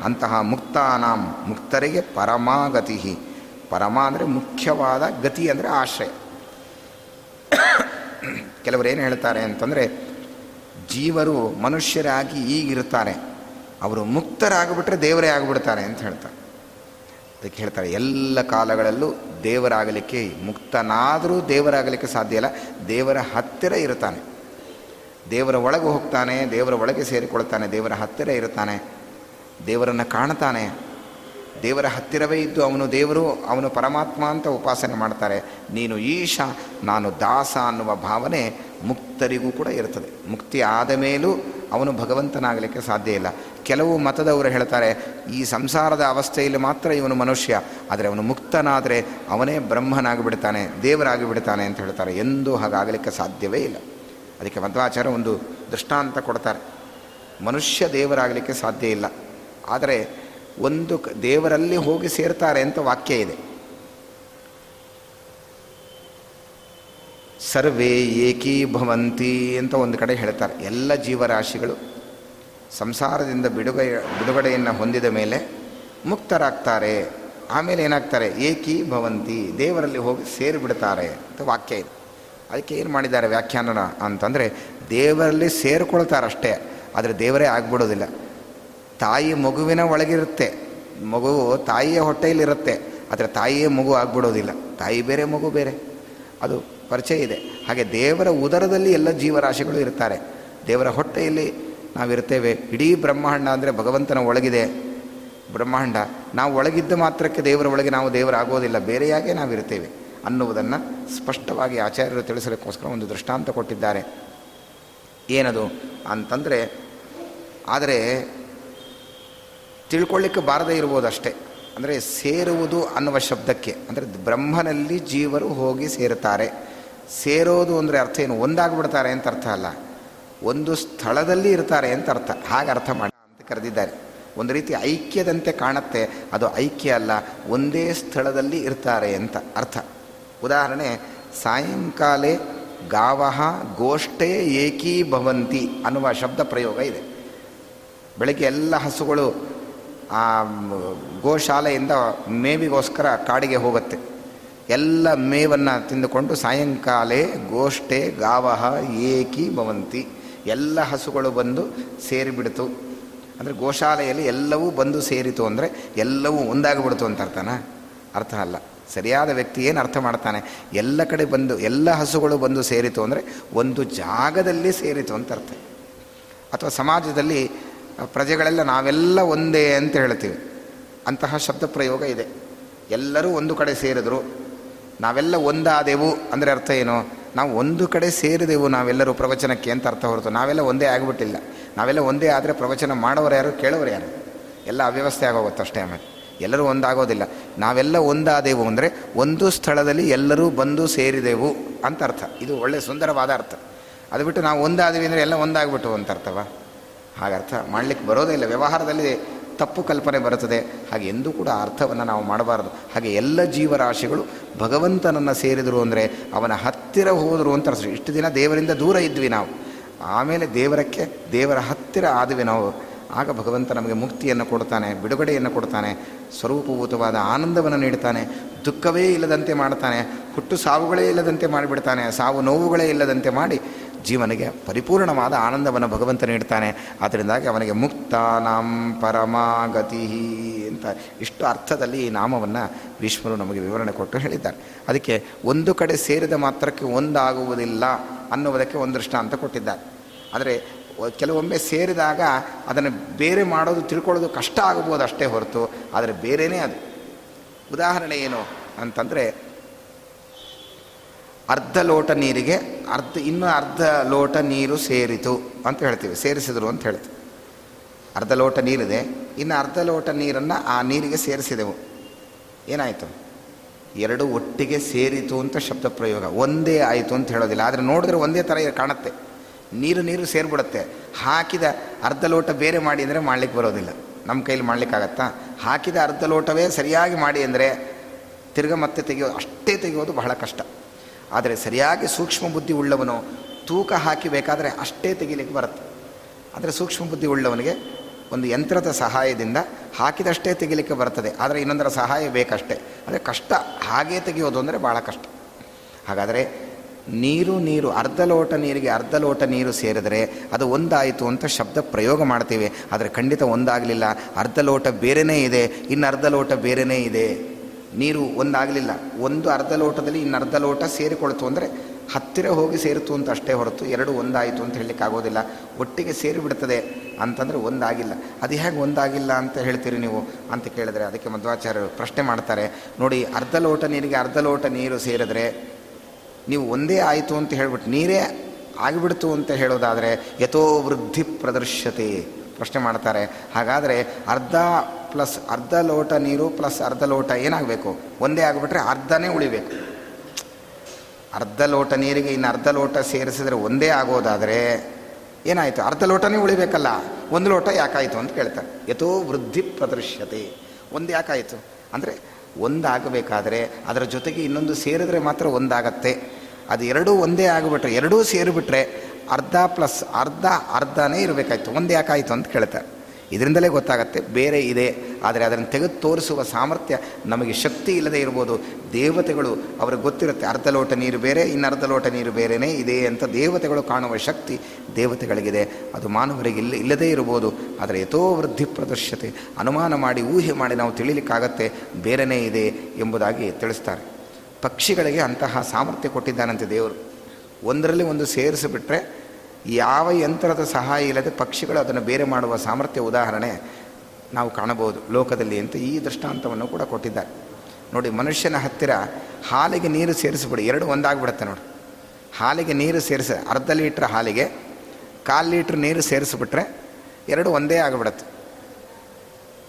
ಅಂತಹ ಮುಕ್ತಾನಾಂ ಮುಕ್ತರಿಗೆ ಪರಮಾಗತಿ. ಪರಮ ಅಂದರೆ ಮುಖ್ಯವಾದ, ಗತಿ ಅಂದರೆ ಆಶ್ರಯ. ಕೆಲವರು ಏನು ಹೇಳ್ತಾರೆ ಅಂತಂದರೆ, ಜೀವರು ಮನುಷ್ಯರಾಗಿ ಈಗಿರ್ತಾರೆ, ಅವರು ಮುಕ್ತರಾಗಿಬಿಟ್ರೆ ದೇವರೇ ಆಗಿಬಿಡ್ತಾರೆ ಅಂತ ಹೇಳ್ತಾರೆ. ಅದಕ್ಕೆ ಹೇಳ್ತಾರೆ, ಎಲ್ಲ ಕಾಲಗಳಲ್ಲೂ ದೇವರಾಗಲಿಕ್ಕೆ, ಮುಕ್ತನಾದರೂ ದೇವರಾಗಲಿಕ್ಕೆ ಸಾಧ್ಯ ಇಲ್ಲ. ದೇವರ ಹತ್ತಿರ ಇರ್ತಾನೆ, ದೇವರ ಒಳಗೆ ಹೋಗ್ತಾನೆ, ದೇವರ ಒಳಗೆ ಸೇರಿಕೊಳ್ತಾನೆ, ದೇವರ ಹತ್ತಿರ ಇರ್ತಾನೆ, ದೇವರನ್ನು ಕಾಣ್ತಾನೆ. ದೇವರ ಹತ್ತಿರವೇ ಇದ್ದು ಅವನು ದೇವರು, ಅವನು ಪರಮಾತ್ಮ ಅಂತ ಉಪಾಸನೆ ಮಾಡ್ತಾರೆ. ನೀನು ಈಶ ನಾನು ದಾಸ ಅನ್ನುವ ಭಾವನೆ ಮುಕ್ತರಿಗೂ ಕೂಡ ಇರ್ತದೆ. ಮುಕ್ತಿ ಆದ ಮೇಲೂ ಅವನು ಭಗವಂತನಾಗಲಿಕ್ಕೆ ಸಾಧ್ಯ ಇಲ್ಲ. ಕೆಲವು ಮತದವರು ಹೇಳ್ತಾರೆ, ಈ ಸಂಸಾರದ ಅವಸ್ಥೆಯಲ್ಲಿ ಮಾತ್ರ ಇವನು ಮನುಷ್ಯ, ಆದರೆ ಅವನು ಮುಕ್ತನಾದರೆ ಅವನೇ ಬ್ರಹ್ಮನಾಗಿಬಿಡ್ತಾನೆ, ದೇವರಾಗಿಬಿಡ್ತಾನೆ ಅಂತ ಹೇಳ್ತಾರೆ. ಎಂದೂ ಹಾಗಾಗಲಿಕ್ಕೆ ಸಾಧ್ಯವೇ ಇಲ್ಲ. ಅದಕ್ಕೆ ಮಧ್ವಾಚಾರ್ಯ ಒಂದು ದೃಷ್ಟಾಂತ ಕೊಡ್ತಾರೆ. ಮನುಷ್ಯ ದೇವರಾಗಲಿಕ್ಕೆ ಸಾಧ್ಯ ಇಲ್ಲ, ಆದರೆ ಒಂದು ದೇವರಲ್ಲಿ ಹೋಗಿ ಸೇರ್ತಾರೆ ಅಂತ ವಾಕ್ಯ ಇದೆ. ಸರ್ವೇ ಏಕೀಭವಂತಿ ಅಂತ ಒಂದು ಕಡೆ ಹೇಳ್ತಾರೆ. ಎಲ್ಲ ಜೀವರಾಶಿಗಳು ಸಂಸಾರದಿಂದ ಬಿಡುಗಡೆಯನ್ನು ಹೊಂದಿದ ಮೇಲೆ ಮುಕ್ತರಾಗ್ತಾರೆ. ಆಮೇಲೆ ಏನಾಗ್ತಾರೆ? ಏಕೀಭವಂತಿ, ದೇವರಲ್ಲಿ ಹೋಗಿ ಸೇರಿಬಿಡ್ತಾರೆ ಅಂತ ವಾಕ್ಯ ಇದೆ. ಅದಕ್ಕೆ ಏನು ಮಾಡಿದ್ದಾರೆ ವ್ಯಾಖ್ಯಾನ ಅಂತಂದರೆ, ದೇವರಲ್ಲಿ ಸೇರಿಕೊಳ್ತಾರಷ್ಟೇ, ಆದರೆ ದೇವರೇ ಆಗ್ಬಿಡೋದಿಲ್ಲ. ತಾಯಿ ಮಗುವಿನ ಒಳಗಿರುತ್ತೆ, ಮಗು ತಾಯಿಯ ಹೊಟ್ಟೆಯಲ್ಲಿರುತ್ತೆ, ಆದರೆ ತಾಯಿಯೇ ಮಗು ಆಗ್ಬಿಡೋದಿಲ್ಲ. ತಾಯಿ ಬೇರೆ, ಮಗು ಬೇರೆ, ಅದು ಪರಿಚಯ ಇದೆ. ಹಾಗೆ ದೇವರ ಉದರದಲ್ಲಿ ಎಲ್ಲ ಜೀವರಾಶಿಗಳು ಇರ್ತಾರೆ, ದೇವರ ಹೊಟ್ಟೆಯಲ್ಲಿ ನಾವಿರ್ತೇವೆ. ಇಡೀ ಬ್ರಹ್ಮಾಂಡ ಅಂದರೆ ಭಗವಂತನ ಒಳಗಿದೆ. ಬ್ರಹ್ಮಾಂಡ. ನಾವು ಒಳಗಿದ್ದ ಮಾತ್ರಕ್ಕೆ ದೇವರ ಒಳಗೆ ನಾವು ದೇವರಾಗೋದಿಲ್ಲ, ಬೇರೆಯಾಗೇ ನಾವಿರ್ತೇವೆ ಅನ್ನುವುದನ್ನು ಸ್ಪಷ್ಟವಾಗಿ ಆಚಾರ್ಯರು ತಿಳಿಸಲಿಕ್ಕೋಸ್ಕರ ಒಂದು ದೃಷ್ಟಾಂತ ಕೊಟ್ಟಿದ್ದಾರೆ. ಏನದು ಅಂತಂದರೆ, ಆದರೆ ತಿಳ್ಕೊಳ್ಳಿಕ್ಕೆ ಬಾರದೇ ಇರ್ಬೋದಷ್ಟೇ. ಅಂದರೆ ಸೇರುವುದು ಅನ್ನುವ ಶಬ್ದಕ್ಕೆ, ಅಂದರೆ ಬ್ರಹ್ಮನಲ್ಲಿ ಜೀವರು ಹೋಗಿ ಸೇರುತ್ತಾರೆ. ಸೇರೋದು ಅಂದರೆ ಅರ್ಥ ಏನು, ಒಂದಾಗ್ಬಿಡ್ತಾರೆ ಅಂತ ಅರ್ಥ ಅಲ್ಲ, ಒಂದು ಸ್ಥಳದಲ್ಲಿ ಇರ್ತಾರೆ ಅಂತ ಅರ್ಥ. ಹಾಗೆ ಅರ್ಥ ಮಾಡಿ ಅಂತ ಕರೆದಿದ್ದಾರೆ. ಒಂದು ರೀತಿ ಐಕ್ಯದಂತೆ ಕಾಣುತ್ತೆ, ಅದು ಐಕ್ಯ ಅಲ್ಲ, ಒಂದೇ ಸ್ಥಳದಲ್ಲಿ ಇರ್ತಾರೆ ಅಂತ ಅರ್ಥ. ಉದಾಹರಣೆ, ಸಾಯಂಕಾಲೆ ಗಾವಃ ಗೋಷ್ಠೇ ಏಕೀಭವಂತಿ ಅನ್ನುವ ಶಬ್ದ ಪ್ರಯೋಗ ಇದೆ. ಬೆಳಗ್ಗೆ ಎಲ್ಲ ಹಸುಗಳು ಆ ಗೋಶಾಲೆಯಿಂದ ಮೇವಿಗೋಸ್ಕರ ಕಾಡಿಗೆ ಹೋಗುತ್ತೆ. ಎಲ್ಲ ಮೇವನ್ನು ತಿಂದುಕೊಂಡು ಸಾಯಂಕಾಲೆ ಗೋಷ್ಠೆ ಗಾವಹ ಏಕಿ ಭವಂತಿ, ಎಲ್ಲ ಹಸುಗಳು ಬಂದು ಸೇರಿಬಿಡ್ತು ಅಂದರೆ ಗೋಶಾಲೆಯಲ್ಲಿ ಎಲ್ಲವೂ ಬಂದು ಸೇರಿತು ಅಂದರೆ ಎಲ್ಲವೂ ಒಂದಾಗಿಬಿಡ್ತು ಅಂತ ಅರ್ಥನಾ? ಅರ್ಥ ಅಲ್ಲ. ಸರಿಯಾದ ವ್ಯಕ್ತಿ ಏನು ಅರ್ಥ ಮಾಡ್ತಾನೆ, ಎಲ್ಲ ಕಡೆ ಬಂದು ಎಲ್ಲ ಹಸುಗಳು ಬಂದು ಸೇರಿತು ಅಂದರೆ ಒಂದು ಜಾಗದಲ್ಲಿ ಸೇರಿತು ಅಂತ ಅರ್ಥ. ಅಥವಾ ಸಮಾಜದಲ್ಲಿ ಪ್ರಜೆಗಳೆಲ್ಲ ನಾವೆಲ್ಲ ಒಂದೇ ಅಂತ ಹೇಳ್ತೀವಿ, ಅಂತಹ ಶಬ್ದ ಪ್ರಯೋಗ ಇದೆ. ಎಲ್ಲರೂ ಒಂದು ಕಡೆ ಸೇರಿದ್ರು, ನಾವೆಲ್ಲ ಒಂದಾದೆವು ಅಂದರೆ ಅರ್ಥ ಏನು, ನಾವು ಒಂದು ಕಡೆ ಸೇರಿದೆವು ನಾವೆಲ್ಲರೂ ಪ್ರವಚನಕ್ಕೆ ಅಂತ ಅರ್ಥ ಹೊರತು ನಾವೆಲ್ಲ ಒಂದೇ ಆಗಿಬಿಟ್ಟಿಲ್ಲ. ನಾವೆಲ್ಲ ಒಂದೇ ಆದರೆ ಪ್ರವಚನ ಮಾಡೋರು ಯಾರು, ಕೇಳೋರು ಯಾರು? ಎಲ್ಲ ಅವ್ಯವಸ್ಥೆ ಆಗೋಗುತ್ತಷ್ಟೇ. ಆಮೇಲೆ ಎಲ್ಲರೂ ಒಂದಾಗೋದಿಲ್ಲ. ನಾವೆಲ್ಲ ಒಂದಾದೆವು ಅಂದರೆ ಒಂದು ಸ್ಥಳದಲ್ಲಿ ಎಲ್ಲರೂ ಬಂದು ಸೇರಿದೆವು ಅಂತ ಅರ್ಥ. ಇದು ಒಳ್ಳೆಯ ಸುಂದರವಾದ ಅರ್ಥ. ಅದು ಬಿಟ್ಟು ನಾವು ಒಂದಾದೆವು ಅಂದರೆ ಎಲ್ಲ ಒಂದಾಗ್ಬಿಟ್ಟು ಅಂತ ಅರ್ಥವಾ? ಹಾಗೆ ಅರ್ಥ ಮಾಡಲಿಕ್ಕೆ ಬರೋದೇ ಇಲ್ಲ. ವ್ಯವಹಾರದಲ್ಲಿ ತಪ್ಪು ಕಲ್ಪನೆ ಬರುತ್ತದೆ. ಹಾಗೆ ಎಂದೂ ಕೂಡ ಅರ್ಥವನ್ನು ನಾವು ಮಾಡಬಾರದು. ಹಾಗೆ ಎಲ್ಲ ಜೀವರಾಶಿಗಳು ಭಗವಂತನನ್ನು ಸೇರಿದರು ಅಂದರೆ ಅವನ ಹತ್ತಿರ ಹೋದರು ಅಂತ ಅರ್ಥ. ಇಷ್ಟು ದಿನ ದೇವರಿಂದ ದೂರ ಇದ್ವಿ ನಾವು, ಆಮೇಲೆ ದೇವರ ಹತ್ತಿರ ಆದ್ವಿ ನಾವು. ಆಗ ಭಗವಂತ ನಮಗೆ ಮುಕ್ತಿಯನ್ನು ಕೊಡ್ತಾನೆ, ಬಿಡುಗಡೆಯನ್ನು ಕೊಡ್ತಾನೆ, ಸ್ವರೂಪಭೂತವಾದ ಆನಂದವನ್ನು ನೀಡ್ತಾನೆ, ದುಃಖವೇ ಇಲ್ಲದಂತೆ ಮಾಡ್ತಾನೆ, ಹುಟ್ಟು ಸಾವುಗಳೇ ಇಲ್ಲದಂತೆ ಮಾಡಿಬಿಡ್ತಾನೆ, ಸಾವು ನೋವುಗಳೇ ಇಲ್ಲದಂತೆ ಮಾಡಿ ಜೀವನಿಗೆ ಪರಿಪೂರ್ಣವಾದ ಆನಂದವನ್ನು ಭಗವಂತ ನೀಡ್ತಾನೆ. ಆದ್ದರಿಂದಾಗಿ ಅವನಿಗೆ ಮುಕ್ತಾನಾಂ ಪರಮಾಗತಿ ಅಂತ ಇಷ್ಟು ಅರ್ಥದಲ್ಲಿ ಈ ನಾಮವನ್ನು ಭೀಷ್ಮರು ನಮಗೆ ವಿವರಣೆ ಕೊಟ್ಟು ಹೇಳಿದ್ದಾರೆ. ಅದಕ್ಕೆ ಒಂದು ಕಡೆ ಸೇರಿದ ಮಾತ್ರಕ್ಕೆ ಒಂದಾಗುವುದಿಲ್ಲ ಅನ್ನುವುದಕ್ಕೆ ಒಂದು ದೃಷ್ಟಾಂತ ಕೊಟ್ಟಿದ್ದಾರೆ. ಆದರೆ ಕೆಲವೊಮ್ಮೆ ಸೇರಿದಾಗ ಅದನ್ನು ಬೇರೆ ಮಾಡೋದು, ತಿಳ್ಕೊಳ್ಳೋದು ಕಷ್ಟ ಆಗಬಹುದು ಅಷ್ಟೇ ಹೊರತು ಆದರೆ ಬೇರೆಯೇ ಅದು. ಉದಾಹರಣೆ ಏನು ಅಂತಂದರೆ, ಅರ್ಧ ಲೋಟ ನೀರಿಗೆ ಇನ್ನೂ ಅರ್ಧ ಲೋಟ ನೀರು ಸೇರಿತು ಅಂತ ಹೇಳ್ತೀವಿ, ಸೇರಿಸಿದರು ಅಂತ ಹೇಳ್ತೀವಿ. ಅರ್ಧ ಲೋಟ ನೀರಿದೆ, ಇನ್ನು ಅರ್ಧ ಲೋಟ ನೀರನ್ನು ಆ ನೀರಿಗೆ ಸೇರಿಸಿದೆವು. ಏನಾಯಿತು? ಎರಡು ಒಟ್ಟಿಗೆ ಸೇರಿತು ಅಂತ ಶಬ್ದ ಪ್ರಯೋಗ. ಒಂದೇ ಆಯಿತು ಅಂತ ಹೇಳೋದಿಲ್ಲ, ಆದರೆ ನೋಡಿದ್ರೆ ಒಂದೇ ಥರ ಕಾಣುತ್ತೆ. ನೀರು ಸೇರಿಬಿಡುತ್ತೆ. ಹಾಕಿದ ಅರ್ಧ ಲೋಟ ಬೇರೆ ಮಾಡಿ ಅಂದರೆ ಮಾಡಲಿಕ್ಕೆ ಬರೋದಿಲ್ಲ, ನಮ್ಮ ಕೈಲಿ ಮಾಡಲಿಕ್ಕಾಗತ್ತಾ? ಹಾಕಿದ ಅರ್ಧ ಲೋಟವೇ ಸರಿಯಾಗಿ ಮಾಡಿ ಅಂದರೆ ತಿರ್ಗ ಮತ್ತೆ ತೆಗೆಯೋದು ಅಷ್ಟೇ, ತೆಗೆಯೋದು ಬಹಳ ಕಷ್ಟ. ಆದರೆ ಸರಿಯಾಗಿ ಸೂಕ್ಷ್ಮ ಬುದ್ಧಿ ಉಳ್ಳವನು ತೂಕ ಹಾಕಿ ಬೇಕಾದರೆ ಅಷ್ಟೇ ತೆಗಿಲಿಕ್ಕೆ ಬರುತ್ತೆ. ಆದರೆ ಸೂಕ್ಷ್ಮ ಬುದ್ಧಿ ಉಳ್ಳವನಿಗೆ ಒಂದು ಯಂತ್ರದ ಸಹಾಯದಿಂದ ಹಾಕಿದಷ್ಟೇ ತೆಗಿಲಿಕ್ಕೆ ಬರ್ತದೆ, ಆದರೆ ಇನ್ನೊಂದರ ಸಹಾಯ ಬೇಕಷ್ಟೇ. ಅಂದರೆ ಕಷ್ಟ, ಹಾಗೇ ತೆಗೆಯೋದು ಅಂದರೆ ಭಾಳ ಕಷ್ಟ. ಹಾಗಾದರೆ ನೀರು ಅರ್ಧ ಲೋಟ ನೀರಿಗೆ ಅರ್ಧ ಲೋಟ ನೀರು ಸೇರಿದರೆ ಅದು ಒಂದಾಯಿತು ಅಂತ ಶಬ್ದ ಪ್ರಯೋಗ ಮಾಡ್ತೀವಿ, ಆದರೆ ಖಂಡಿತ ಒಂದಾಗಲಿಲ್ಲ. ಅರ್ಧ ಲೋಟ ಬೇರೆಯೇ ಇದೆ, ಇನ್ನು ಅರ್ಧ ಲೋಟ ಬೇರೆಯೇ ಇದೆ. ನೀರು ಒಂದಾಗಲಿಲ್ಲ, ಒಂದು ಅರ್ಧ ಲೋಟದಲ್ಲಿ ಇನ್ನು ಅರ್ಧ ಲೋಟ ಸೇರಿಕೊಳ್ತು ಅಂದರೆ ಹತ್ತಿರ ಹೋಗಿ ಸೇರಿತು ಅಂತ ಅಷ್ಟೇ ಹೊರತು ಎರಡು ಒಂದಾಯಿತು ಅಂತ ಹೇಳಲಿಕ್ಕಾಗೋದಿಲ್ಲ. ಒಟ್ಟಿಗೆ ಸೇರಿಬಿಡ್ತದೆ ಅಂತಂದರೆ ಒಂದಾಗಿಲ್ಲ. ಅದು ಹೇಗೆ ಒಂದಾಗಿಲ್ಲ ಅಂತ ಹೇಳ್ತೀರಿ ನೀವು ಅಂತ ಕೇಳಿದರೆ ಅದಕ್ಕೆ ಮಧ್ವಾಚಾರ್ಯರು ಪ್ರಶ್ನೆ ಮಾಡ್ತಾರೆ. ನೋಡಿ, ಅರ್ಧ ಲೋಟ ನೀರಿಗೆ ಅರ್ಧ ಲೋಟ ನೀರು ಸೇರಿದರೆ ನೀವು ಒಂದೇ ಆಯಿತು ಅಂತ ಹೇಳ್ಬಿಟ್ಟು ನೀರೇ ಆಗಿಬಿಡ್ತು ಅಂತ ಹೇಳೋದಾದರೆ ಯಥೋ ವೃದ್ಧಿ ಪ್ರದರ್ಶತೆ ಪ್ರಶ್ನೆ ಮಾಡ್ತಾರೆ. ಹಾಗಾದರೆ ಅರ್ಧ ಪ್ಲಸ್ ಅರ್ಧ ಲೋಟ ನೀರು ಪ್ಲಸ್ ಅರ್ಧ ಲೋಟ ಏನಾಗಬೇಕು? ಒಂದೇ ಆಗಿಬಿಟ್ರೆ ಅರ್ಧನೇ ಉಳಿಬೇಕು. ಅರ್ಧ ಲೋಟ ನೀರಿಗೆ ಇನ್ನು ಅರ್ಧ ಲೋಟ ಸೇರಿಸಿದರೆ ಒಂದೇ ಆಗೋದಾದರೆ ಏನಾಯಿತು? ಅರ್ಧ ಲೋಟನೇ ಉಳಿಬೇಕಲ್ಲ, ಒಂದು ಲೋಟ ಯಾಕಾಯಿತು ಅಂತ ಕೇಳ್ತಾರೆ. ಯಥೋ ವೃದ್ಧಿ ಪ್ರದರ್ಶತೆ, ಒಂದು ಯಾಕಾಯಿತು ಅಂದರೆ ಒಂದಾಗಬೇಕಾದರೆ ಅದರ ಜೊತೆಗೆ ಇನ್ನೊಂದು ಸೇರಿದ್ರೆ ಮಾತ್ರ ಒಂದಾಗತ್ತೆ. ಅದು ಎರಡೂ ಒಂದೇ ಆಗಿಬಿಟ್ರೆ, ಎರಡೂ ಸೇರಿಬಿಟ್ರೆ ಅರ್ಧ ಪ್ಲಸ್ ಅರ್ಧ ಅರ್ಧನೇ ಇರಬೇಕಾಯ್ತು, ಒಂದು ಯಾಕಾಯಿತು ಅಂತ ಕೇಳ್ತಾರೆ. ಇದರಿಂದಲೇ ಗೊತ್ತಾಗುತ್ತೆ ಬೇರೆ ಇದೆ, ಆದರೆ ಅದನ್ನು ತೆಗೆದು ತೋರಿಸುವ ಸಾಮರ್ಥ್ಯ ನಮಗೆ ಶಕ್ತಿ ಇಲ್ಲದೆ ಇರ್ಬೋದು. ದೇವತೆಗಳು ಅವ್ರಿಗೆ ಗೊತ್ತಿರುತ್ತೆ ಅರ್ಧ ಲೋಟ ನೀರು ಬೇರೆ ಇನ್ನು ಅರ್ಧ ಲೋಟ ನೀರು ಬೇರೆಯೇ ಇದೆ ಅಂತ. ದೇವತೆಗಳು ಕಾಣುವ ಶಕ್ತಿ ದೇವತೆಗಳಿಗಿದೆ, ಅದು ಮಾನವರಿಗೆ ಇಲ್ಲದೇ ಇರ್ಬೋದು. ಆದರೆ ಯಥೋ ವೃದ್ಧಿ ಪ್ರದರ್ಶತೆ, ಅನುಮಾನ ಮಾಡಿ ಊಹೆ ಮಾಡಿ ನಾವು ತಿಳಿಲಿಕ್ಕಾಗತ್ತೆ ಬೇರೆಯೇ ಇದೆ ಎಂಬುದಾಗಿ ತಿಳಿಸ್ತಾರೆ. ಪಕ್ಷಿಗಳಿಗೆ ಅಂತಹ ಸಾಮರ್ಥ್ಯ ಕೊಟ್ಟಿದ್ದಾನಂತೆ ದೇವರು. ಒಂದರಲ್ಲಿ ಒಂದು ಸೇರಿಸಿಬಿಟ್ರೆ ಯಾವ ಯಂತ್ರದ ಸಹಾಯ ಇಲ್ಲದೆ ಪಕ್ಷಿಗಳು ಅದನ್ನು ಬೇರೆ ಮಾಡುವ ಸಾಮರ್ಥ್ಯ. ಉದಾಹರಣೆ, ನಾವು ಕಾಣಬಹುದು ಲೋಕದಲ್ಲಿ ಅಂತ ಈ ದೃಷ್ಟಾಂತವನ್ನು ಕೂಡ ಕೊಟ್ಟಿದ್ದಾರೆ ನೋಡಿ. ಮನುಷ್ಯನ ಹತ್ತಿರ ಹಾಲಿಗೆ ನೀರು ಸೇರಿಸ್ಬಿಡಿ, ಎರಡು ಒಂದಾಗ್ಬಿಡುತ್ತೆ ನೋಡಿ. ಹಾಲಿಗೆ ನೀರು ಸೇರಿಸ ಅರ್ಧ ಲೀಟ್ರ್ ಹಾಲಿಗೆ ಕಾಲು ಲೀಟ್ರ್ ನೀರು ಸೇರಿಸ್ಬಿಟ್ರೆ ಎರಡು ಒಂದೇ ಆಗಿಬಿಡುತ್ತೆ.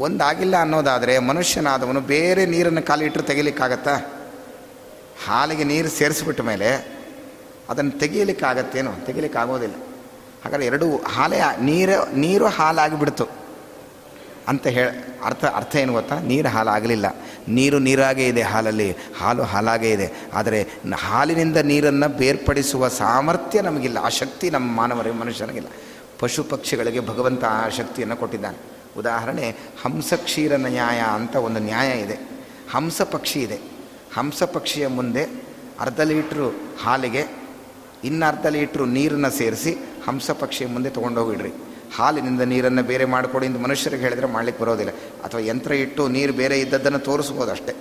ಒಂದಾಗಿಲ್ಲ ಅನ್ನೋದಾದರೆ ಮನುಷ್ಯನಾದವನು ಬೇರೆ ನೀರನ್ನು ಕಾಲು ಲೀಟ್ರ್ ತೆಗಿಲಿಕ್ಕಾಗತ್ತಾ? ಹಾಲಿಗೆ ನೀರು ಸೇರಿಸ್ಬಿಟ್ಟ ಮೇಲೆ ಅದನ್ನು ತೆಗೀಲಿಕ್ಕಾಗತ್ತೇನೋ? ತೆಗೀಲಿಕ್ಕಾಗೋದಿಲ್ಲ. ಹಾಗಾದರೆ ಎರಡೂ ಹಾಲೇ, ನೀರು ಹಾಲಾಗಿಬಿಡ್ತು ಅಂತ ಅರ್ಥ ಏನು ಗೊತ್ತಾ? ನೀರು ಹಾಲಾಗಲಿಲ್ಲ, ನೀರು ನೀರಾಗೇ ಇದೆ, ಹಾಲಲ್ಲಿ ಹಾಲು ಹಾಲಾಗೇ ಇದೆ. ಆದರೆ ಹಾಲಿನಿಂದ ನೀರನ್ನು ಬೇರ್ಪಡಿಸುವ ಸಾಮರ್ಥ್ಯ ನಮಗಿಲ್ಲ, ಆ ಶಕ್ತಿ ನಮ್ಮ ಮಾನವರಿಗೆ ಮನುಷ್ಯನಿಗಿಲ್ಲ. ಪಶು ಪಕ್ಷಿಗಳಿಗೆ ಭಗವಂತ ಆ ಶಕ್ತಿಯನ್ನು ಕೊಟ್ಟಿದ್ದಾನೆ. ಉದಾಹರಣೆ, ಹಂಸ ಕ್ಷೀರ ನ್ಯಾಯ ಅಂತ ಒಂದು ನ್ಯಾಯ ಇದೆ. ಹಂಸ ಪಕ್ಷಿ ಇದೆ. ಹಂಸ ಪಕ್ಷಿಯ ಮುಂದೆ ಅರ್ಧ ಲೀಟ್ರು ಹಾಲಿಗೆ ಇನ್ನರ್ಧ ಲೀಟ್ರು ನೀರನ್ನು ಸೇರಿಸಿ ಹಂಸ ಪಕ್ಷಿಯ ಮುಂದೆ ತೊಗೊಂಡೋಗಿಡ್ರಿ. ಹಾಲಿನಿಂದ ನೀರನ್ನು ಬೇರೆ ಮಾಡಿಕೊಡಿ ಎಂದು ಮನುಷ್ಯರಿಗೆ ಹೇಳಿದರೆ ಮಾಡಲಿಕ್ಕೆ ಬರೋದಿಲ್ಲ. ಅಥವಾ ಯಂತ್ರ ಇಟ್ಟು ನೀರು ಬೇರೆ ಇದ್ದದ್ದನ್ನು ತೋರಿಸ್ಬೋದು ಅಷ್ಟೇ.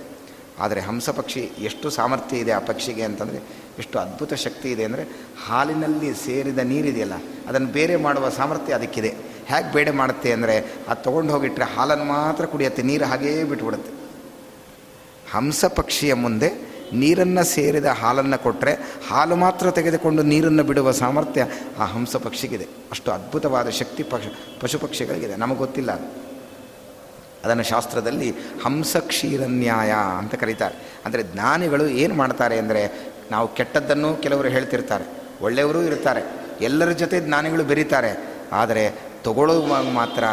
ಆದರೆ ಹಂಸ ಪಕ್ಷಿ ಎಷ್ಟು ಸಾಮರ್ಥ್ಯ ಇದೆ ಆ ಪಕ್ಷಿಗೆ ಅಂತಂದರೆ, ಎಷ್ಟು ಅದ್ಭುತ ಶಕ್ತಿ ಇದೆ ಅಂದರೆ, ಹಾಲಿನಲ್ಲಿ ಸೇರಿದ ನೀರಿದೆಯಲ್ಲ ಅದನ್ನು ಬೇರೆ ಮಾಡುವ ಸಾಮರ್ಥ್ಯ ಅದಕ್ಕಿದೆ. ಹೇಗೆ ಬೇಡ ಮಾಡುತ್ತೆ ಅಂದರೆ, ಅದು ತೊಗೊಂಡು ಹೋಗಿಟ್ರೆ ಹಾಲನ್ನು ಮಾತ್ರ ಕುಡಿಯುತ್ತೆ, ನೀರು ಹಾಗೇ ಬಿಟ್ಬಿಡುತ್ತೆ. ಹಂಸ ಪಕ್ಷಿಯ ಮುಂದೆ ನೀರನ್ನು ಸೇರಿದ ಹಾಲನ್ನು ಕೊಟ್ಟರೆ ಹಾಲು ಮಾತ್ರ ತೆಗೆದುಕೊಂಡು ನೀರನ್ನು ಬಿಡುವ ಸಾಮರ್ಥ್ಯ ಆ ಹಂಸ ಪಕ್ಷಿಗಿದೆ. ಅಷ್ಟು ಅದ್ಭುತವಾದ ಶಕ್ತಿ ಪಶು ಪಕ್ಷಿಗಳಿಗಿದೆ, ನಮಗೆ ಗೊತ್ತಿಲ್ಲ. ಅದನ್ನು ಶಾಸ್ತ್ರದಲ್ಲಿ ಹಂಸ ಕ್ಷೀರನ್ಯಾಯ ಅಂತ ಕರೀತಾರೆ. ಅಂದರೆ ಜ್ಞಾನಿಗಳು ಏನು ಮಾಡ್ತಾರೆ ಅಂದರೆ, ನಾವು ಕೆಟ್ಟದ್ದನ್ನು ಕೆಲವರು ಹೇಳ್ತಿರ್ತಾರೆ, ಒಳ್ಳೆಯವರೂ ಇರ್ತಾರೆ, ಎಲ್ಲರ ಜೊತೆ ಜ್ಞಾನಿಗಳು ಬೆರೀತಾರೆ. ಆದರೆ ತಗೊಳ್ಳುವಾಗ ಮಾತ್ರ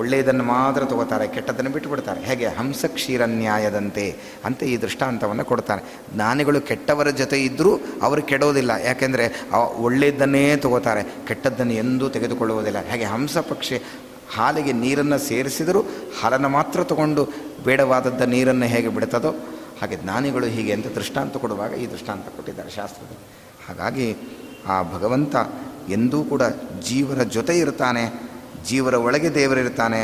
ಒಳ್ಳೆಯದನ್ನು ಮಾತ್ರ ತಗೋತಾರೆ, ಕೆಟ್ಟದ್ದನ್ನು ಬಿಟ್ಟುಬಿಡ್ತಾರೆ. ಹೇಗೆ? ಹಂಸ ಕ್ಷೀರ ನ್ಯಾಯದಂತೆ ಅಂತ ಈ ದೃಷ್ಟಾಂತವನ್ನು ಕೊಡ್ತಾರೆ. ಜ್ಞಾನಿಗಳು ಕೆಟ್ಟವರ ಜೊತೆ ಇದ್ದರೂ ಅವರು ಕೆಡೋದಿಲ್ಲ, ಯಾಕೆಂದರೆ ಒಳ್ಳೆಯದನ್ನೇ ತಗೋತಾರೆ, ಕೆಟ್ಟದ್ದನ್ನು ಎಂದೂ ತೆಗೆದುಕೊಳ್ಳುವುದಿಲ್ಲ. ಹಾಗೆ ಹಂಸ ಪಕ್ಷಿ ಹಾಲಿಗೆ ನೀರನ್ನು ಸೇರಿಸಿದರೂ ಹಾಲನ್ನು ಮಾತ್ರ ತಗೊಂಡು ಬೇಡವಾದದ್ದ ನೀರನ್ನು ಹೇಗೆ ಬಿಡ್ತದೋ ಹಾಗೆ ಜ್ಞಾನಿಗಳು ಹೀಗೆ ಅಂತ ದೃಷ್ಟಾಂತ ಕೊಡುವಾಗ ಈ ದೃಷ್ಟಾಂತ ಕೊಟ್ಟಿದ್ದಾರೆ ಶಾಸ್ತ್ರದಲ್ಲಿ. ಹಾಗಾಗಿ ಆ ಭಗವಂತ ಎಂದೂ ಕೂಡ ಜೀವರ ಜೊತೆ ಇರ್ತಾನೆ, ಜೀವರ ಒಳಗೆ ದೇವರಿರ್ತಾನೆ,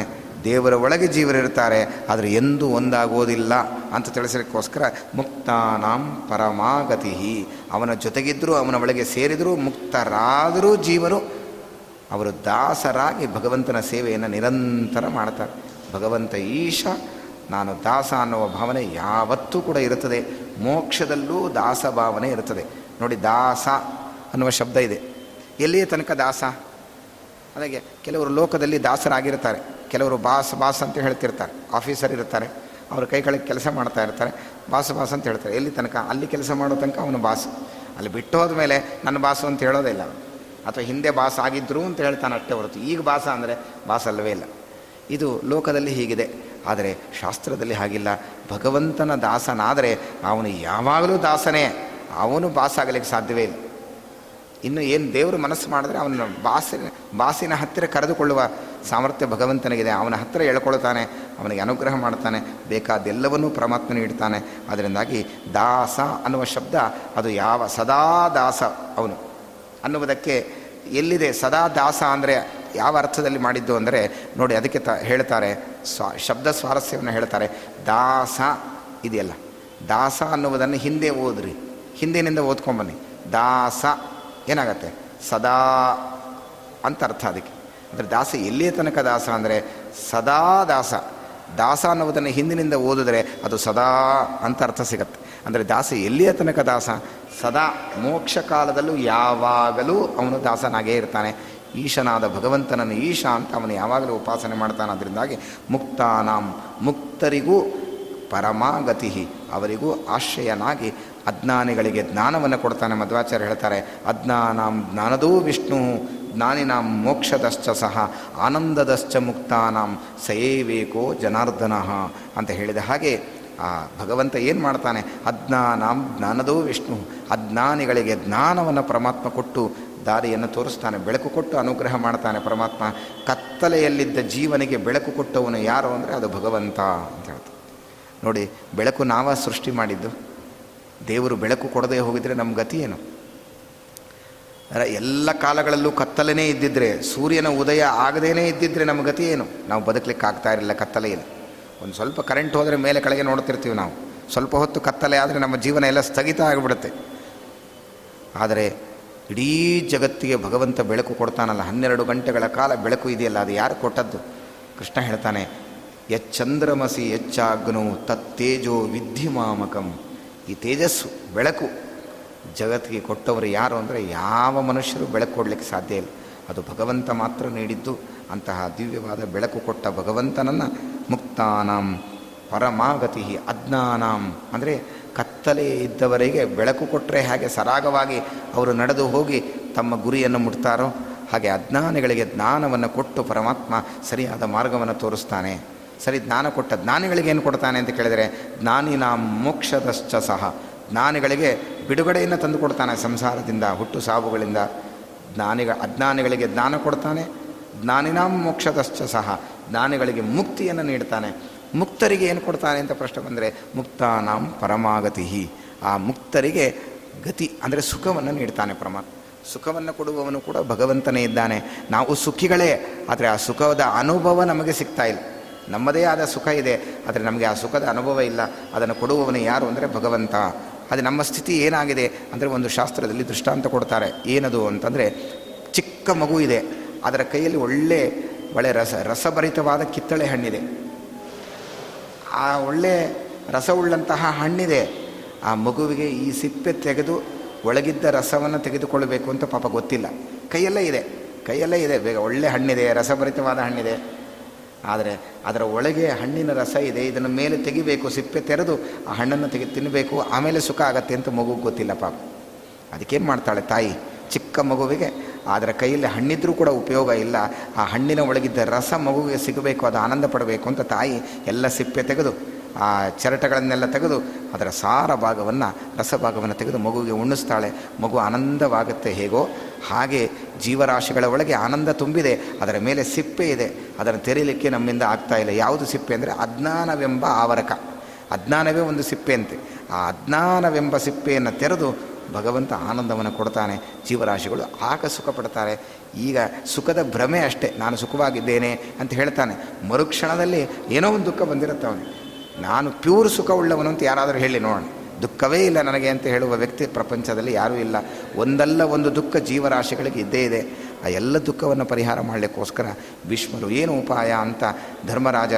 ದೇವರ ಒಳಗೆ ಜೀವರಿರ್ತಾರೆ, ಆದರೆ ಎಂದೂ ಒಂದಾಗೋದಿಲ್ಲ ಅಂತ ತಿಳಿಸೋಕ್ಕೋಸ್ಕರ ಮುಕ್ತಾನಾಂ ಪರಮಾಗತಿ, ಅವನ ಜೊತೆಗಿದ್ದರೂ ಅವನ ಒಳಗೆ ಸೇರಿದರೂ ಮುಕ್ತರಾದರೂ ಜೀವರು ಅವರು ದಾಸರಾಗಿ ಭಗವಂತನ ಸೇವೆಯನ್ನು ನಿರಂತರ ಮಾಡ್ತಾರೆ. ಭಗವಂತ ಈಶ, ನಾನು ದಾಸ ಅನ್ನುವ ಭಾವನೆ ಯಾವತ್ತೂ ಕೂಡ ಇರುತ್ತದೆ. ಮೋಕ್ಷದಲ್ಲೂ ದಾಸ ಭಾವನೆ ಇರುತ್ತದೆ ನೋಡಿ. ದಾಸ ಅನ್ನುವ ಶಬ್ದ ಇದೆ, ಎಲ್ಲಿಯ ತನಕ ದಾಸ? ಅದಕ್ಕೆ ಕೆಲವರು ಲೋಕದಲ್ಲಿ ದಾಸರಾಗಿರ್ತಾರೆ, ಕೆಲವರು ಬಾಸ್ ಅಂತ ಹೇಳ್ತಿರ್ತಾರೆ, ಆಫೀಸರ್ ಇರ್ತಾರೆ, ಅವರು ಕೈ ಕೆಳಗೆ ಕೆಲಸ ಮಾಡ್ತಾ ಇರ್ತಾರೆ, ಬಾಸ್ ಅಂತ ಹೇಳ್ತಾರೆ. ಎಲ್ಲಿ ತನಕ? ಅಲ್ಲಿ ಕೆಲಸ ಮಾಡೋ ತನಕ ಅವನು ಬಾಸ್. ಅಲ್ಲಿ ಬಿಟ್ಟು ಹೋದ್ಮೇಲೆ ನನ್ನ ಬಾಸು ಅಂತ ಹೇಳೋದೇ ಇಲ್ಲ. ಅಥವಾ ಹಿಂದೆ ಬಾಸ್ ಆಗಿದ್ದರು ಅಂತ ಹೇಳ್ತಾನೆ ಅಷ್ಟೇ ಹೊರತು ಈಗ ಬಾಸ ಅಂದರೆ ಬಾಸ್ ಅಲ್ಲವೇ ಇಲ್ಲ. ಇದು ಲೋಕದಲ್ಲಿ ಹೀಗಿದೆ, ಆದರೆ ಶಾಸ್ತ್ರದಲ್ಲಿ ಹಾಗಿಲ್ಲ. ಭಗವಂತನ ದಾಸನಾದರೆ ಅವನು ಯಾವಾಗಲೂ ದಾಸನೇ, ಅವನು ಬಾಸ್ ಆಗಲಿಕ್ಕೆ ಸಾಧ್ಯವೇ ಇಲ್ಲ. ಇನ್ನು ಏನು ದೇವರು ಮನಸ್ಸು ಮಾಡಿದ್ರೆ ಅವನ ಬಾಸಿನ ಹತ್ತಿರ ಕರೆದುಕೊಳ್ಳುವ ಸಾಮರ್ಥ್ಯ ಭಗವಂತನಿಗಿದೆ. ಅವನ ಹತ್ತಿರ ಎಳ್ಕೊಳ್ತಾನೆ, ಅವನಿಗೆ ಅನುಗ್ರಹ ಮಾಡ್ತಾನೆ, ಬೇಕಾದೆಲ್ಲವನ್ನೂ ಪರಮಾತ್ಮನ ಇಡ್ತಾನೆ. ಅದರಿಂದಾಗಿ ದಾಸ ಅನ್ನುವ ಶಬ್ದ ಅದು ಯಾವ ಸದಾ ದಾಸ ಅವನು ಅನ್ನುವುದಕ್ಕೆ ಎಲ್ಲಿದೆ? ಸದಾ ದಾಸ ಅಂದರೆ ಯಾವ ಅರ್ಥದಲ್ಲಿ ಮಾಡಿದ್ದು ಅಂದರೆ ನೋಡಿ, ಅದಕ್ಕೆ ಹೇಳ್ತಾರೆ, ಶಬ್ದ ಸ್ವಾರಸ್ಯವನ್ನು ಹೇಳ್ತಾರೆ. ದಾಸ ಇದೆಯಲ್ಲ, ದಾಸ ಅನ್ನುವುದನ್ನು ಹಿಂದೆ ಓದ್ರಿ, ಹಿಂದಿನಿಂದ ಓದ್ಕೊಂಬನ್ನಿ. ದಾಸ ಏನಾಗತ್ತೆ? ಸದಾ ಅಂತ ಅರ್ಥ. ಅದಕ್ಕೆ ಅಂದರೆ ದಾಸ ಎಲ್ಲಿಯ ತನಕ ದಾಸ ಅಂದರೆ ಸದಾ ದಾಸ. ದಾಸ ಅನ್ನೋದನ್ನು ಹಿಂದಿನಿಂದ ಓದಿದ್ರೆ ಅದು ಸದಾ ಅಂತ ಅರ್ಥ ಸಿಗತ್ತೆ. ಅಂದರೆ ದಾಸ ಎಲ್ಲಿಯ ತನಕ ದಾಸ? ಸದಾ, ಮೋಕ್ಷ ಕಾಲದಲ್ಲೂ ಯಾವಾಗಲೂ ಅವನು ದಾಸನಾಗೇ ಇರ್ತಾನೆ. ಈಶನಾದ ಭಗವಂತನನ್ನು ಈಶ ಅಂತ ಅವನು ಯಾವಾಗಲೂ ಉಪಾಸನೆ ಮಾಡ್ತಾನೆ. ಅದರಿಂದಾಗಿ ಮುಕ್ತಾನಾಂ, ಮುಕ್ತರಿಗೂ ಪರಮಾಗತಿ, ಅವರಿಗೂ ಆಶ್ರಯನಾಗಿ ಅಜ್ಞಾನಿಗಳಿಗೆ ಜ್ಞಾನವನ್ನು ಕೊಡ್ತಾನೆ. ಮಧ್ವಾಚಾರ್ಯ ಹೇಳ್ತಾರೆ, ಅಜ್ಞಾನಾಂ ಜ್ಞಾನದೋ ವಿಷ್ಣು, ಜ್ಞಾನಿನಾಂ ಮೋಕ್ಷದಶ್ಚ ಸಹ, ಆನಂದದಶ್ಚ ಮುಕ್ತಾನಾಂ ಸಯೇವೇಕೋ ಜನಾರ್ದನಃ ಅಂತ ಹೇಳಿದ ಹಾಗೆ ಆ ಭಗವಂತ ಏನು ಮಾಡ್ತಾನೆ? ಅಜ್ಞಾನಾಂ ಜ್ಞಾನದೋ ವಿಷ್ಣು, ಅಜ್ಞಾನಿಗಳಿಗೆ ಜ್ಞಾನವನ್ನು ಪರಮಾತ್ಮ ಕೊಟ್ಟು ದಾರಿಯನ್ನು ತೋರಿಸ್ತಾನೆ, ಬೆಳಕು ಕೊಟ್ಟು ಅನುಗ್ರಹ ಮಾಡ್ತಾನೆ ಪರಮಾತ್ಮ. ಕತ್ತಲೆಯಲ್ಲಿದ್ದ ಜೀವನಿಗೆ ಬೆಳಕು ಕೊಟ್ಟವನು ಯಾರು ಅಂದರೆ ಅದು ಭಗವಂತ ಅಂತ ಹೇಳ್ತಾರೆ ನೋಡಿ. ಬೆಳಕು ನಾವ ಸೃಷ್ಟಿ ಮಾಡಿದ್ದು, ದೇವರು ಬೆಳಕು ಕೊಡದೆ ಹೋಗಿದ್ರೆ ನಮ್ಮ ಗತಿ ಏನು? ಎಲ್ಲ ಕಾಲಗಳಲ್ಲೂ ಕತ್ತಲೇ ಇದ್ದಿದ್ದರೆ, ಸೂರ್ಯನ ಉದಯ ಆಗದೇನೇ ಇದ್ದಿದ್ದರೆ ನಮ್ಮ ಗತಿ ಏನು? ನಾವು ಬದುಕಲಿಕ್ಕೆ ಆಗ್ತಾ ಇರಲಿಲ್ಲ ಕತ್ತಲೆಯಲ್ಲಿ. ಒಂದು ಸ್ವಲ್ಪ ಕರೆಂಟ್ ಹೋದರೆ ಮೇಲೆ ಕೆಳಗೆ ನೋಡ್ತಿರ್ತೀವಿ ನಾವು, ಸ್ವಲ್ಪ ಹೊತ್ತು ಕತ್ತಲೆ ಆದರೆ ನಮ್ಮ ಜೀವನ ಎಲ್ಲ ಸ್ಥಗಿತ ಆಗಿಬಿಡುತ್ತೆ. ಆದರೆ ಇಡೀ ಜಗತ್ತಿಗೆ ಭಗವಂತ ಬೆಳಕು ಕೊಡ್ತಾನಲ್ಲ, 12 ಗಂಟೆಗಳ ಕಾಲ ಬೆಳಕು ಇದೆಯಲ್ಲ, ಅದು ಯಾರು ಕೊಟ್ಟದ್ದು? ಕೃಷ್ಣ ಹೇಳ್ತಾನೆ, ಯಚ್ಚಂದ್ರಮಸಿ ಯಚ್ಚಾಗ್ನೋ ತತ್ತೇಜೋ ವಿದ್ಧಿಮಾಮಕಂ. ಈ ತೇಜಸ್ಸು, ಬೆಳಕು ಜಗತ್ತಿಗೆ ಕೊಟ್ಟವರು ಯಾರು ಅಂದರೆ ಯಾವ ಮನುಷ್ಯರು ಬೆಳಕು ಕೊಡಲಿಕ್ಕೆ ಸಾಧ್ಯ ಇಲ್ಲ, ಅದು ಭಗವಂತ ಮಾತ್ರ ನೀಡಿದ್ದು. ಅಂತಹ ದಿವ್ಯವಾದ ಬೆಳಕು ಕೊಟ್ಟ ಭಗವಂತನನ್ನು ಮುಕ್ತಾನಾಂ ಪರಮಾಗತಿ ಅಜ್ಞಾನಾಂ, ಅಂದರೆ ಕತ್ತಲೆ ಇದ್ದವರಿಗೆ ಬೆಳಕು ಕೊಟ್ಟರೆ ಹಾಗೆ ಸರಾಗವಾಗಿ ಅವರು ನಡೆದು ಹೋಗಿ ತಮ್ಮ ಗುರಿಯನ್ನು ಮುಟ್ತಾರೋ ಹಾಗೆ ಅಜ್ಞಾನಿಗಳಿಗೆ ಜ್ಞಾನವನ್ನು ಕೊಟ್ಟು ಪರಮಾತ್ಮ ಸರಿಯಾದ ಮಾರ್ಗವನ್ನು ತೋರಿಸ್ತಾನೆ. ಸರಿ, ಜ್ಞಾನ ಕೊಟ್ಟ ಜ್ಞಾನಿಗಳಿಗೆ ಏನು ಕೊಡ್ತಾನೆ ಅಂತ ಕೇಳಿದರೆ, ಜ್ಞಾನಿನಾಂ ಮೋಕ್ಷದಶ್ಚ ಸಹ, ಜ್ಞಾನಿಗಳಿಗೆ ಬಿಡುಗಡೆಯನ್ನು ತಂದು ಕೊಡ್ತಾನೆ ಸಂಸಾರದಿಂದ, ಹುಟ್ಟು ಸಾವುಗಳಿಂದ. ಅಜ್ಞಾನಿಗಳಿಗೆ ಜ್ಞಾನ ಕೊಡ್ತಾನೆ, ಜ್ಞಾನಿನಾಂ ಮೋಕ್ಷದಶ್ಚ ಸಹ, ಜ್ಞಾನಿಗಳಿಗೆ ಮುಕ್ತಿಯನ್ನು ನೀಡ್ತಾನೆ. ಮುಕ್ತರಿಗೆ ಏನು ಕೊಡ್ತಾನೆ ಅಂತ ಪ್ರಶ್ನೆ ಬಂದರೆ, ಮುಕ್ತಾನಾಂ ಪರಮಾಗತಿ, ಆ ಮುಕ್ತರಿಗೆ ಗತಿ ಅಂದರೆ ಸುಖವನ್ನು ನೀಡ್ತಾನೆ ಪರಮಾತ್ಮ. ಸುಖವನ್ನು ಕೊಡುವವನು ಕೂಡ ಭಗವಂತನೇ ಇದ್ದಾನೆ. ನಾವು ಸುಖಿಗಳೇ, ಆದರೆ ಆ ಸುಖದ ಅನುಭವ ನಮಗೆ ಸಿಗ್ತಾ ಇಲ್ಲ. ನಮ್ಮದೇ ಆದ ಸುಖ ಇದೆ, ಆದರೆ ನಮಗೆ ಆ ಸುಖದ ಅನುಭವ ಇಲ್ಲ. ಅದನ್ನು ಕೊಡುವವನು ಯಾರು ಅಂದರೆ ಭಗವಂತ. ಅದು ನಮ್ಮ ಸ್ಥಿತಿ ಏನಾಗಿದೆ ಅಂದರೆ, ಒಂದು ಶಾಸ್ತ್ರದಲ್ಲಿ ದೃಷ್ಟಾಂತ ಕೊಡ್ತಾರೆ. ಏನದು ಅಂತಂದರೆ, ಚಿಕ್ಕ ಮಗು ಇದೆ, ಅದರ ಕೈಯಲ್ಲಿ ಒಳ್ಳೆ ರಸಭರಿತವಾದ ಕಿತ್ತಳೆ ಹಣ್ಣಿದೆ. ಆ ಒಳ್ಳೆ ರಸವುಳ್ಳಂತಹ ಹಣ್ಣಿದೆ. ಆ ಮಗುವಿಗೆ ಈ ಸಿಪ್ಪೆ ತೆಗೆದು ಒಳಗಿದ್ದ ರಸವನ್ನು ತೆಗೆದುಕೊಳ್ಳಬೇಕು ಅಂತ ಪಾಪ ಗೊತ್ತಿಲ್ಲ. ಕೈಯಲ್ಲೇ ಇದೆ, ಬೇಗ ಒಳ್ಳೆ ಹಣ್ಣಿದೆ, ರಸಭರಿತವಾದ ಹಣ್ಣಿದೆ, ಆದರೆ ಅದರ ಒಳಗೆ ಹಣ್ಣಿನ ರಸ ಇದೆ. ಇದನ್ನು ಮೇಲೆ ತೆಗಿಬೇಕು, ಸಿಪ್ಪೆ ತೆರೆದು ಆ ಹಣ್ಣನ್ನು ತಿನ್ನಬೇಕು, ಆಮೇಲೆ ಸುಖ ಆಗತ್ತೆ ಅಂತ ಮಗುಗೆ ಗೊತ್ತಿಲ್ಲ ಪಾಪ. ಅದಕ್ಕೇನು ಮಾಡ್ತಾಳೆ ತಾಯಿ? ಚಿಕ್ಕ ಮಗುವಿಗೆ ಅದರ ಕೈಯಲ್ಲಿ ಹಣ್ಣಿದ್ರೂ ಕೂಡ ಉಪಯೋಗ ಇಲ್ಲ. ಆ ಹಣ್ಣಿನ ಒಳಗಿದ್ದ ರಸ ಮಗುವಿಗೆ ಸಿಗಬೇಕು, ಅದು ಆನಂದ ಪಡಬೇಕು ಅಂತ ತಾಯಿ ಎಲ್ಲ ಸಿಪ್ಪೆ ತೆಗೆದು, ಆ ಚಿರಟಗಳನ್ನೆಲ್ಲ ತೆಗೆದು ಅದರ ರಸಭಾಗವನ್ನು ತೆಗೆದು ಮಗುವಿಗೆ ಉಣ್ಣಿಸ್ತಾಳೆ. ಮಗು ಆನಂದವಾಗುತ್ತೆ. ಹೇಗೋ ಹಾಗೆ ಜೀವರಾಶಿಗಳ ಒಳಗೆ ಆನಂದ ತುಂಬಿದೆ, ಅದರ ಮೇಲೆ ಸಿಪ್ಪೆ ಇದೆ, ಅದನ್ನು ತೆರೀಲಿಕ್ಕೆ ನಮ್ಮಿಂದ ಆಗ್ತಾಯಿಲ್ಲ. ಯಾವುದು ಸಿಪ್ಪೆ ಅಂದರೆ ಅಜ್ಞಾನವೆಂಬ ಆವರಕ. ಅಜ್ಞಾನವೇ ಒಂದು ಸಿಪ್ಪೆಯಂತೆ. ಆ ಅಜ್ಞಾನವೆಂಬ ಸಿಪ್ಪೆಯನ್ನು ತೆರೆದು ಭಗವಂತ ಆನಂದವನ್ನು ಕೊಡ್ತಾನೆ. ಜೀವರಾಶಿಗಳು ಆಗ ಸುಖ ಪಡ್ತಾರೆ. ಈಗ ಸುಖದ ಭ್ರಮೆ ಅಷ್ಟೇ, ನಾನು ಸುಖವಾಗಿದ್ದೇನೆ ಅಂತ ಹೇಳ್ತಾನೆ, ಮರುಕ್ಷಣದಲ್ಲಿ ಏನೋ ಒಂದು ದುಃಖ ಬಂದಿರುತ್ತೆ ಅವನಿಗೆ. ನಾನು ಪ್ಯೂರ್ ಸುಖವುಳ್ಳವನು ಅಂತ ಯಾರಾದರೂ ಹೇಳಿ ನೋಡೋಣ, ದುಃಖವೇ ಇಲ್ಲ ನನಗೆ ಅಂತ ಹೇಳುವ ವ್ಯಕ್ತಿ ಪ್ರಪಂಚದಲ್ಲಿ ಯಾರೂ ಇಲ್ಲ. ಒಂದಲ್ಲ ಒಂದು ದುಃಖ ಜೀವರಾಶಿಗಳಿಗೆ ಇದ್ದೇ ಇದೆ. ಆ ಎಲ್ಲ ದುಃಖವನ್ನು ಪರಿಹಾರ ಮಾಡಲಿಕ್ಕೋಸ್ಕರ ಭೀಷ್ಮರು ಏನು ಉಪಾಯ ಅಂತ, ಧರ್ಮರಾಜ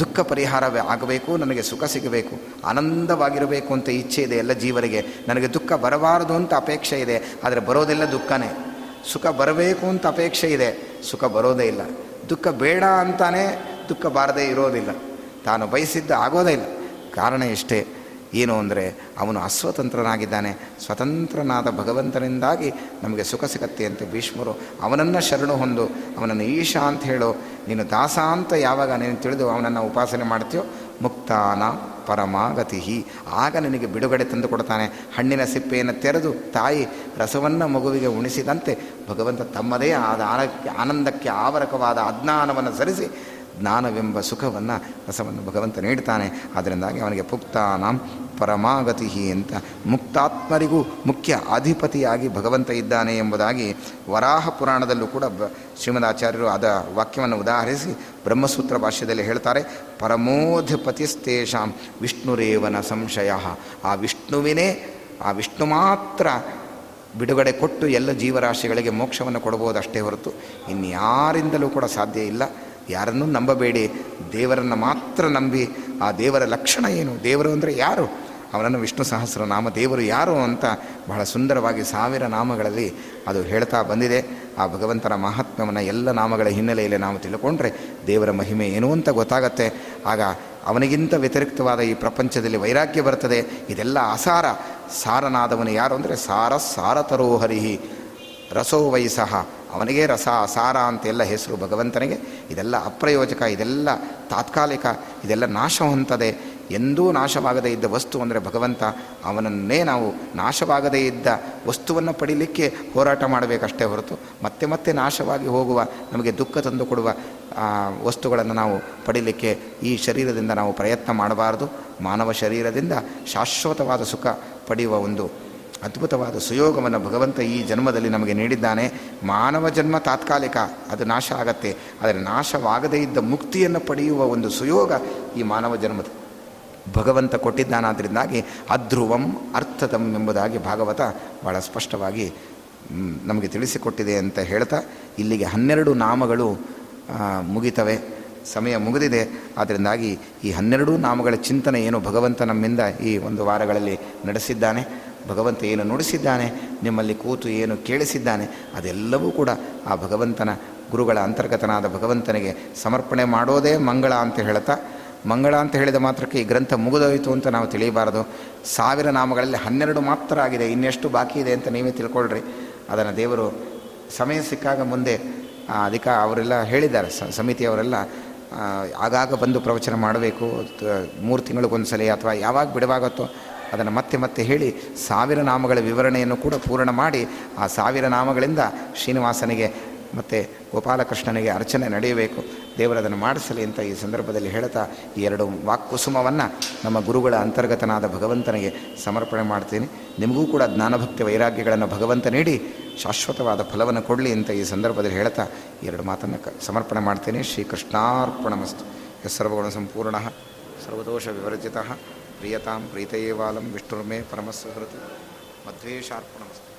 ದುಃಖ ಪರಿಹಾರವೇ ಆಗಬೇಕು, ನನಗೆ ಸುಖ ಸಿಗಬೇಕು, ಆನಂದವಾಗಿರಬೇಕು ಅಂತ ಇಚ್ಛೆ ಇದೆ ಎಲ್ಲ ಜೀವರಿಗೆ. ನನಗೆ ದುಃಖ ಬರಬಾರದು ಅಂತ ಅಪೇಕ್ಷೆ ಇದೆ, ಆದರೆ ಬರೋದೆಲ್ಲ ದುಃಖನೇ. ಸುಖ ಬರಬೇಕು ಅಂತ ಅಪೇಕ್ಷೆ ಇದೆ, ಸುಖ ಬರೋದೇ ಇಲ್ಲ. ದುಃಖ ಬೇಡ ಅಂತಾನೆ ದುಃಖ ಬಾರದೇ ಇರೋದಿಲ್ಲ. ತಾನು ಬಯಸಿದ್ದ ಆಗೋದೇ ಇಲ್ಲ. ಕಾರಣ ಇಷ್ಟೇ, ಏನು ಅಂದರೆ ಅವನು ಅಸ್ವತಂತ್ರನಾಗಿದ್ದಾನೆ. ಸ್ವತಂತ್ರನಾದ ಭಗವಂತನಿಂದಾಗಿ ನಮಗೆ ಸುಖ ಸಿಗತ್ತೆ ಅಂತ ಭೀಷ್ಮರು ಅವನನ್ನು ಶರಣು ಹೊಂದು, ಅವನನ್ನು ಈಶ ಅಂತ ಹೇಳೋ, ನೀನು ದಾಸ ಅಂತ ಯಾವಾಗ ನೀನು ತಿಳಿದು ಅವನನ್ನು ಉಪಾಸನೆ ಮಾಡ್ತೀಯೋ, ಮುಕ್ತಾನ ಪರಮಾಗತಿ, ಆಗ ನಿನಗೆ ಬಿಡುಗಡೆ ತಂದು ಕೊಡ್ತಾನೆ. ಹಣ್ಣಿನ ಸಿಪ್ಪೆಯನ್ನು ತೆರೆದು ತಾಯಿ ರಸವನ್ನು ಮಗುವಿಗೆ ಉಣಿಸಿದಂತೆ ಭಗವಂತ ತಮ್ಮದೇ ಆದ ಆನಂದಕ್ಕೆ ಆವರಕವಾದ ಅಜ್ಞಾನವನ್ನು ಸರಿಸಿ ಜ್ಞಾನವೆಂಬ ರಸವನ್ನು ಭಗವಂತ ನೀಡ್ತಾನೆ. ಅದರಿಂದಾಗಿ ಅವನಿಗೆ ಮುಕ್ತಾನಾಂ ಪರಮಾಗತಿ ಅಂತ ಮುಕ್ತಾತ್ಮರಿಗೂ ಮುಖ್ಯ ಅಧಿಪತಿಯಾಗಿ ಭಗವಂತ ಇದ್ದಾನೆ ಎಂಬುದಾಗಿ ವರಾಹ ಪುರಾಣದಲ್ಲೂ ಕೂಡ ಶ್ರೀಮದಾಚಾರ್ಯರು ಅದ ವಾಕ್ಯವನ್ನು ಉದಾಹರಿಸಿ ಬ್ರಹ್ಮಸೂತ್ರ ಭಾಷ್ಯದಲ್ಲಿ ಹೇಳ್ತಾರೆ, ಪರಮೋಧಿಪತಿಸ್ತೇಷಾಂ ವಿಷ್ಣುರೇವನ ಸಂಶಯ. ಆ ವಿಷ್ಣು ಮಾತ್ರ ಬಿಡುಗಡೆ ಕೊಟ್ಟು ಎಲ್ಲ ಜೀವರಾಶಿಗಳಿಗೆ ಮೋಕ್ಷವನ್ನು ಕೊಡಬಹುದಷ್ಟೇ ಹೊರತು ಇನ್ಯಾರಿಂದಲೂ ಕೂಡ ಸಾಧ್ಯ ಇಲ್ಲ. ಯಾರನ್ನೂ ನಂಬಬೇಡಿ, ದೇವರನ್ನು ಮಾತ್ರ ನಂಬಿ. ಆ ದೇವರ ಲಕ್ಷಣ ಏನು, ದೇವರು ಅಂದರೆ ಯಾರು, ಅವನನ್ನು ವಿಷ್ಣು ಸಹಸ್ರನಾಮ ದೇವರು ಯಾರು ಅಂತ ಬಹಳ ಸುಂದರವಾಗಿ 1000 ನಾಮಗಳಲ್ಲಿ ಅದು ಹೇಳ್ತಾ ಬಂದಿದೆ. ಆ ಭಗವಂತನ ಮಹಾತ್ಮ್ಯವನ್ನು ಎಲ್ಲ ನಾಮಗಳ ಹಿನ್ನೆಲೆಯಲ್ಲಿ ನಾವು ತಿಳ್ಕೊಂಡ್ರೆ ದೇವರ ಮಹಿಮೆ ಏನು ಅಂತ ಗೊತ್ತಾಗತ್ತೆ. ಆಗ ಅವನಿಗಿಂತ ವ್ಯತಿರಿಕ್ತವಾದ ಈ ಪ್ರಪಂಚದಲ್ಲಿ ವೈರಾಗ್ಯ ಬರ್ತದೆ. ಇದೆಲ್ಲ ಅಸಾರ. ಸಾರನಾದವನು ಯಾರು ಅಂದರೆ ಸಾರ ಸಾರತರೋಹರಿಹಿ ರಸೋ ವೈ ಸಹ, ಅವನಿಗೆ ರಸ ಸಾರ ಅಂತೆಲ್ಲ ಹೆಸರು ಭಗವಂತನಿಗೆ. ಇದೆಲ್ಲ ಅಪ್ರಯೋಜಕ, ಇದೆಲ್ಲ ತಾತ್ಕಾಲಿಕ, ಇದೆಲ್ಲ ನಾಶ ಹೊಂದದೆ. ಎಂದೂ ನಾಶವಾಗದೇ ಇದ್ದ ವಸ್ತು ಅಂದರೆ ಭಗವಂತ. ಅವನನ್ನೇ ನಾವು ನಾಶವಾಗದೇ ಇದ್ದ ವಸ್ತುವನ್ನು ಪಡೀಲಿಕ್ಕೆ ಹೋರಾಟ ಮಾಡಬೇಕಷ್ಟೇ ಹೊರತು ಮತ್ತೆ ನಾಶವಾಗಿ ಹೋಗುವ, ನಮಗೆ ದುಃಖ ತಂದು ಕೊಡುವ ವಸ್ತುಗಳನ್ನು ನಾವು ಪಡೀಲಿಕ್ಕೆ ಈ ಶರೀರದಿಂದ ನಾವು ಪ್ರಯತ್ನ ಮಾಡಬಾರ್ದು. ಮಾನವ ಶರೀರದಿಂದ ಶಾಶ್ವತವಾದ ಸುಖ ಪಡೆಯುವ ಒಂದು ಅದ್ಭುತವಾದ ಸುಯೋಗವನ್ನು ಭಗವಂತ ಈ ಜನ್ಮದಲ್ಲಿ ನಮಗೆ ನೀಡಿದ್ದಾನೆ. ಮಾನವ ಜನ್ಮ ತಾತ್ಕಾಲಿಕ, ಅದು ನಾಶ ಆಗತ್ತೆ. ಆದರೆ ನಾಶವಾಗದೇ ಇದ್ದ ಮುಕ್ತಿಯನ್ನು ಪಡೆಯುವ ಒಂದು ಸುಯೋಗ ಈ ಮಾನವ ಜನ್ಮದ ಭಗವಂತ ಕೊಟ್ಟಿದ್ದಾನಾದ್ರಿಂದಾಗಿ ಅಧ್ರುವಂ ಅರ್ಥದಂ ಎಂಬುದಾಗಿ ಭಾಗವತ ಬಹಳ ಸ್ಪಷ್ಟವಾಗಿ ನಮಗೆ ತಿಳಿಸಿಕೊಟ್ಟಿದೆ ಅಂತ ಹೇಳ್ತಾ ಇಲ್ಲಿಗೆ 12 ನಾಮಗಳು ಮುಗಿತವೆ. ಸಮಯ ಮುಗಿದಿದೆ. ಆದ್ದರಿಂದಾಗಿ ಈ 12 ನಾಮಗಳ ಚಿಂತನೆ ಏನು ಭಗವಂತ ನಮ್ಮಿಂದ ಈ ಒಂದು ವಾರಗಳಲ್ಲಿ ನಡೆಸಿದ್ದಾನೆ, ಭಗವಂತ ಏನು ನುಡಿಸಿದ್ದಾನೆ, ನಿಮ್ಮಲ್ಲಿ ಕೂತು ಏನು ಕೇಳಿಸಿದ್ದಾನೆ, ಅದೆಲ್ಲವೂ ಕೂಡ ಆ ಭಗವಂತನ ಗುರುಗಳ ಅಂತರ್ಗತನಾದ ಭಗವಂತನಿಗೆ ಸಮರ್ಪಣೆ ಮಾಡೋದೇ ಮಂಗಳ ಅಂತ ಹೇಳ್ತಾ, ಮಂಗಳ ಅಂತ ಹೇಳಿದ ಮಾತ್ರಕ್ಕೆ ಈ ಗ್ರಂಥ ಮುಗಿದೋಯಿತು ಅಂತ ನಾವು ತಿಳಿಯಬಾರದು. 1000 ನಾಮಗಳಲ್ಲಿ 12 ಮಾತ್ರ ಆಗಿದೆ, ಇನ್ನೆಷ್ಟು ಬಾಕಿ ಇದೆ ಅಂತ ನೀವೇ ತಿಳ್ಕೊಳ್ರಿ. ಅದನ್ನು ದೇವರು ಸಮಯ ಸಿಕ್ಕಾಗ ಮುಂದೆ ಅದಕ್ಕೆ ಅವರೆಲ್ಲ ಹೇಳಿದ್ದಾರೆ, ಸಮಿತಿಯವರೆಲ್ಲ ಆಗಾಗ ಬಂದು ಪ್ರವಚನ ಮಾಡಬೇಕು, 3 ತಿಂಗಳಿಗೊಂದ್ಸಲಿ ಅಥವಾ ಯಾವಾಗ ಬಿಡುವಾಗುತ್ತೋ ಅದನ್ನು ಮತ್ತೆ ಮತ್ತೆ ಹೇಳಿ 1000 ನಾಮಗಳ ವಿವರಣೆಯನ್ನು ಕೂಡ ಪೂರ್ಣ ಮಾಡಿ ಆ 1000 ನಾಮಗಳಿಂದ ಶ್ರೀನಿವಾಸನಿಗೆ ಮತ್ತು ಗೋಪಾಲಕೃಷ್ಣನಿಗೆ ಅರ್ಚನೆ ನಡೆಯಬೇಕು. ದೇವರದನ್ನು ಮಾಡಿಸಲಿ ಅಂತ ಈ ಸಂದರ್ಭದಲ್ಲಿ ಹೇಳ್ತಾ ಈ 2 ವಾಕ್ಕುಸುಮವನ್ನು ನಮ್ಮ ಗುರುಗಳ ಅಂತರ್ಗತನಾದ ಭಗವಂತನಿಗೆ ಸಮರ್ಪಣೆ ಮಾಡ್ತೀನಿ. ನಿಮಗೂ ಕೂಡ ಜ್ಞಾನಭಕ್ತಿ ವೈರಾಗ್ಯಗಳನ್ನು ಭಗವಂತ ನೀಡಿ ಶಾಶ್ವತವಾದ ಫಲವನ್ನು ಕೊಡಲಿ ಅಂತ ಈ ಸಂದರ್ಭದಲ್ಲಿ ಹೇಳ್ತಾ 2 ಮಾತನ್ನು ಸಮರ್ಪಣೆ ಮಾಡ್ತೀನಿ. ಶ್ರೀಕೃಷ್ಣಾರ್ಪಣಮಸ್ತು. ಸರ್ವಗುಣ ಸಂಪೂರ್ಣ ಸರ್ವದೋಷ ವಿವರ್ಜಿತ ಪ್ರಿಯತಾಂ ಪ್ರೀತಯೇ ವಾಲಂ ವಿಷ್ಣುರ್ಮೇ ಪರಮಸ್ಸು ಹೃತ್ ಮಧ್ವೇಶಾರ್ಪಣಮಸ್ತು.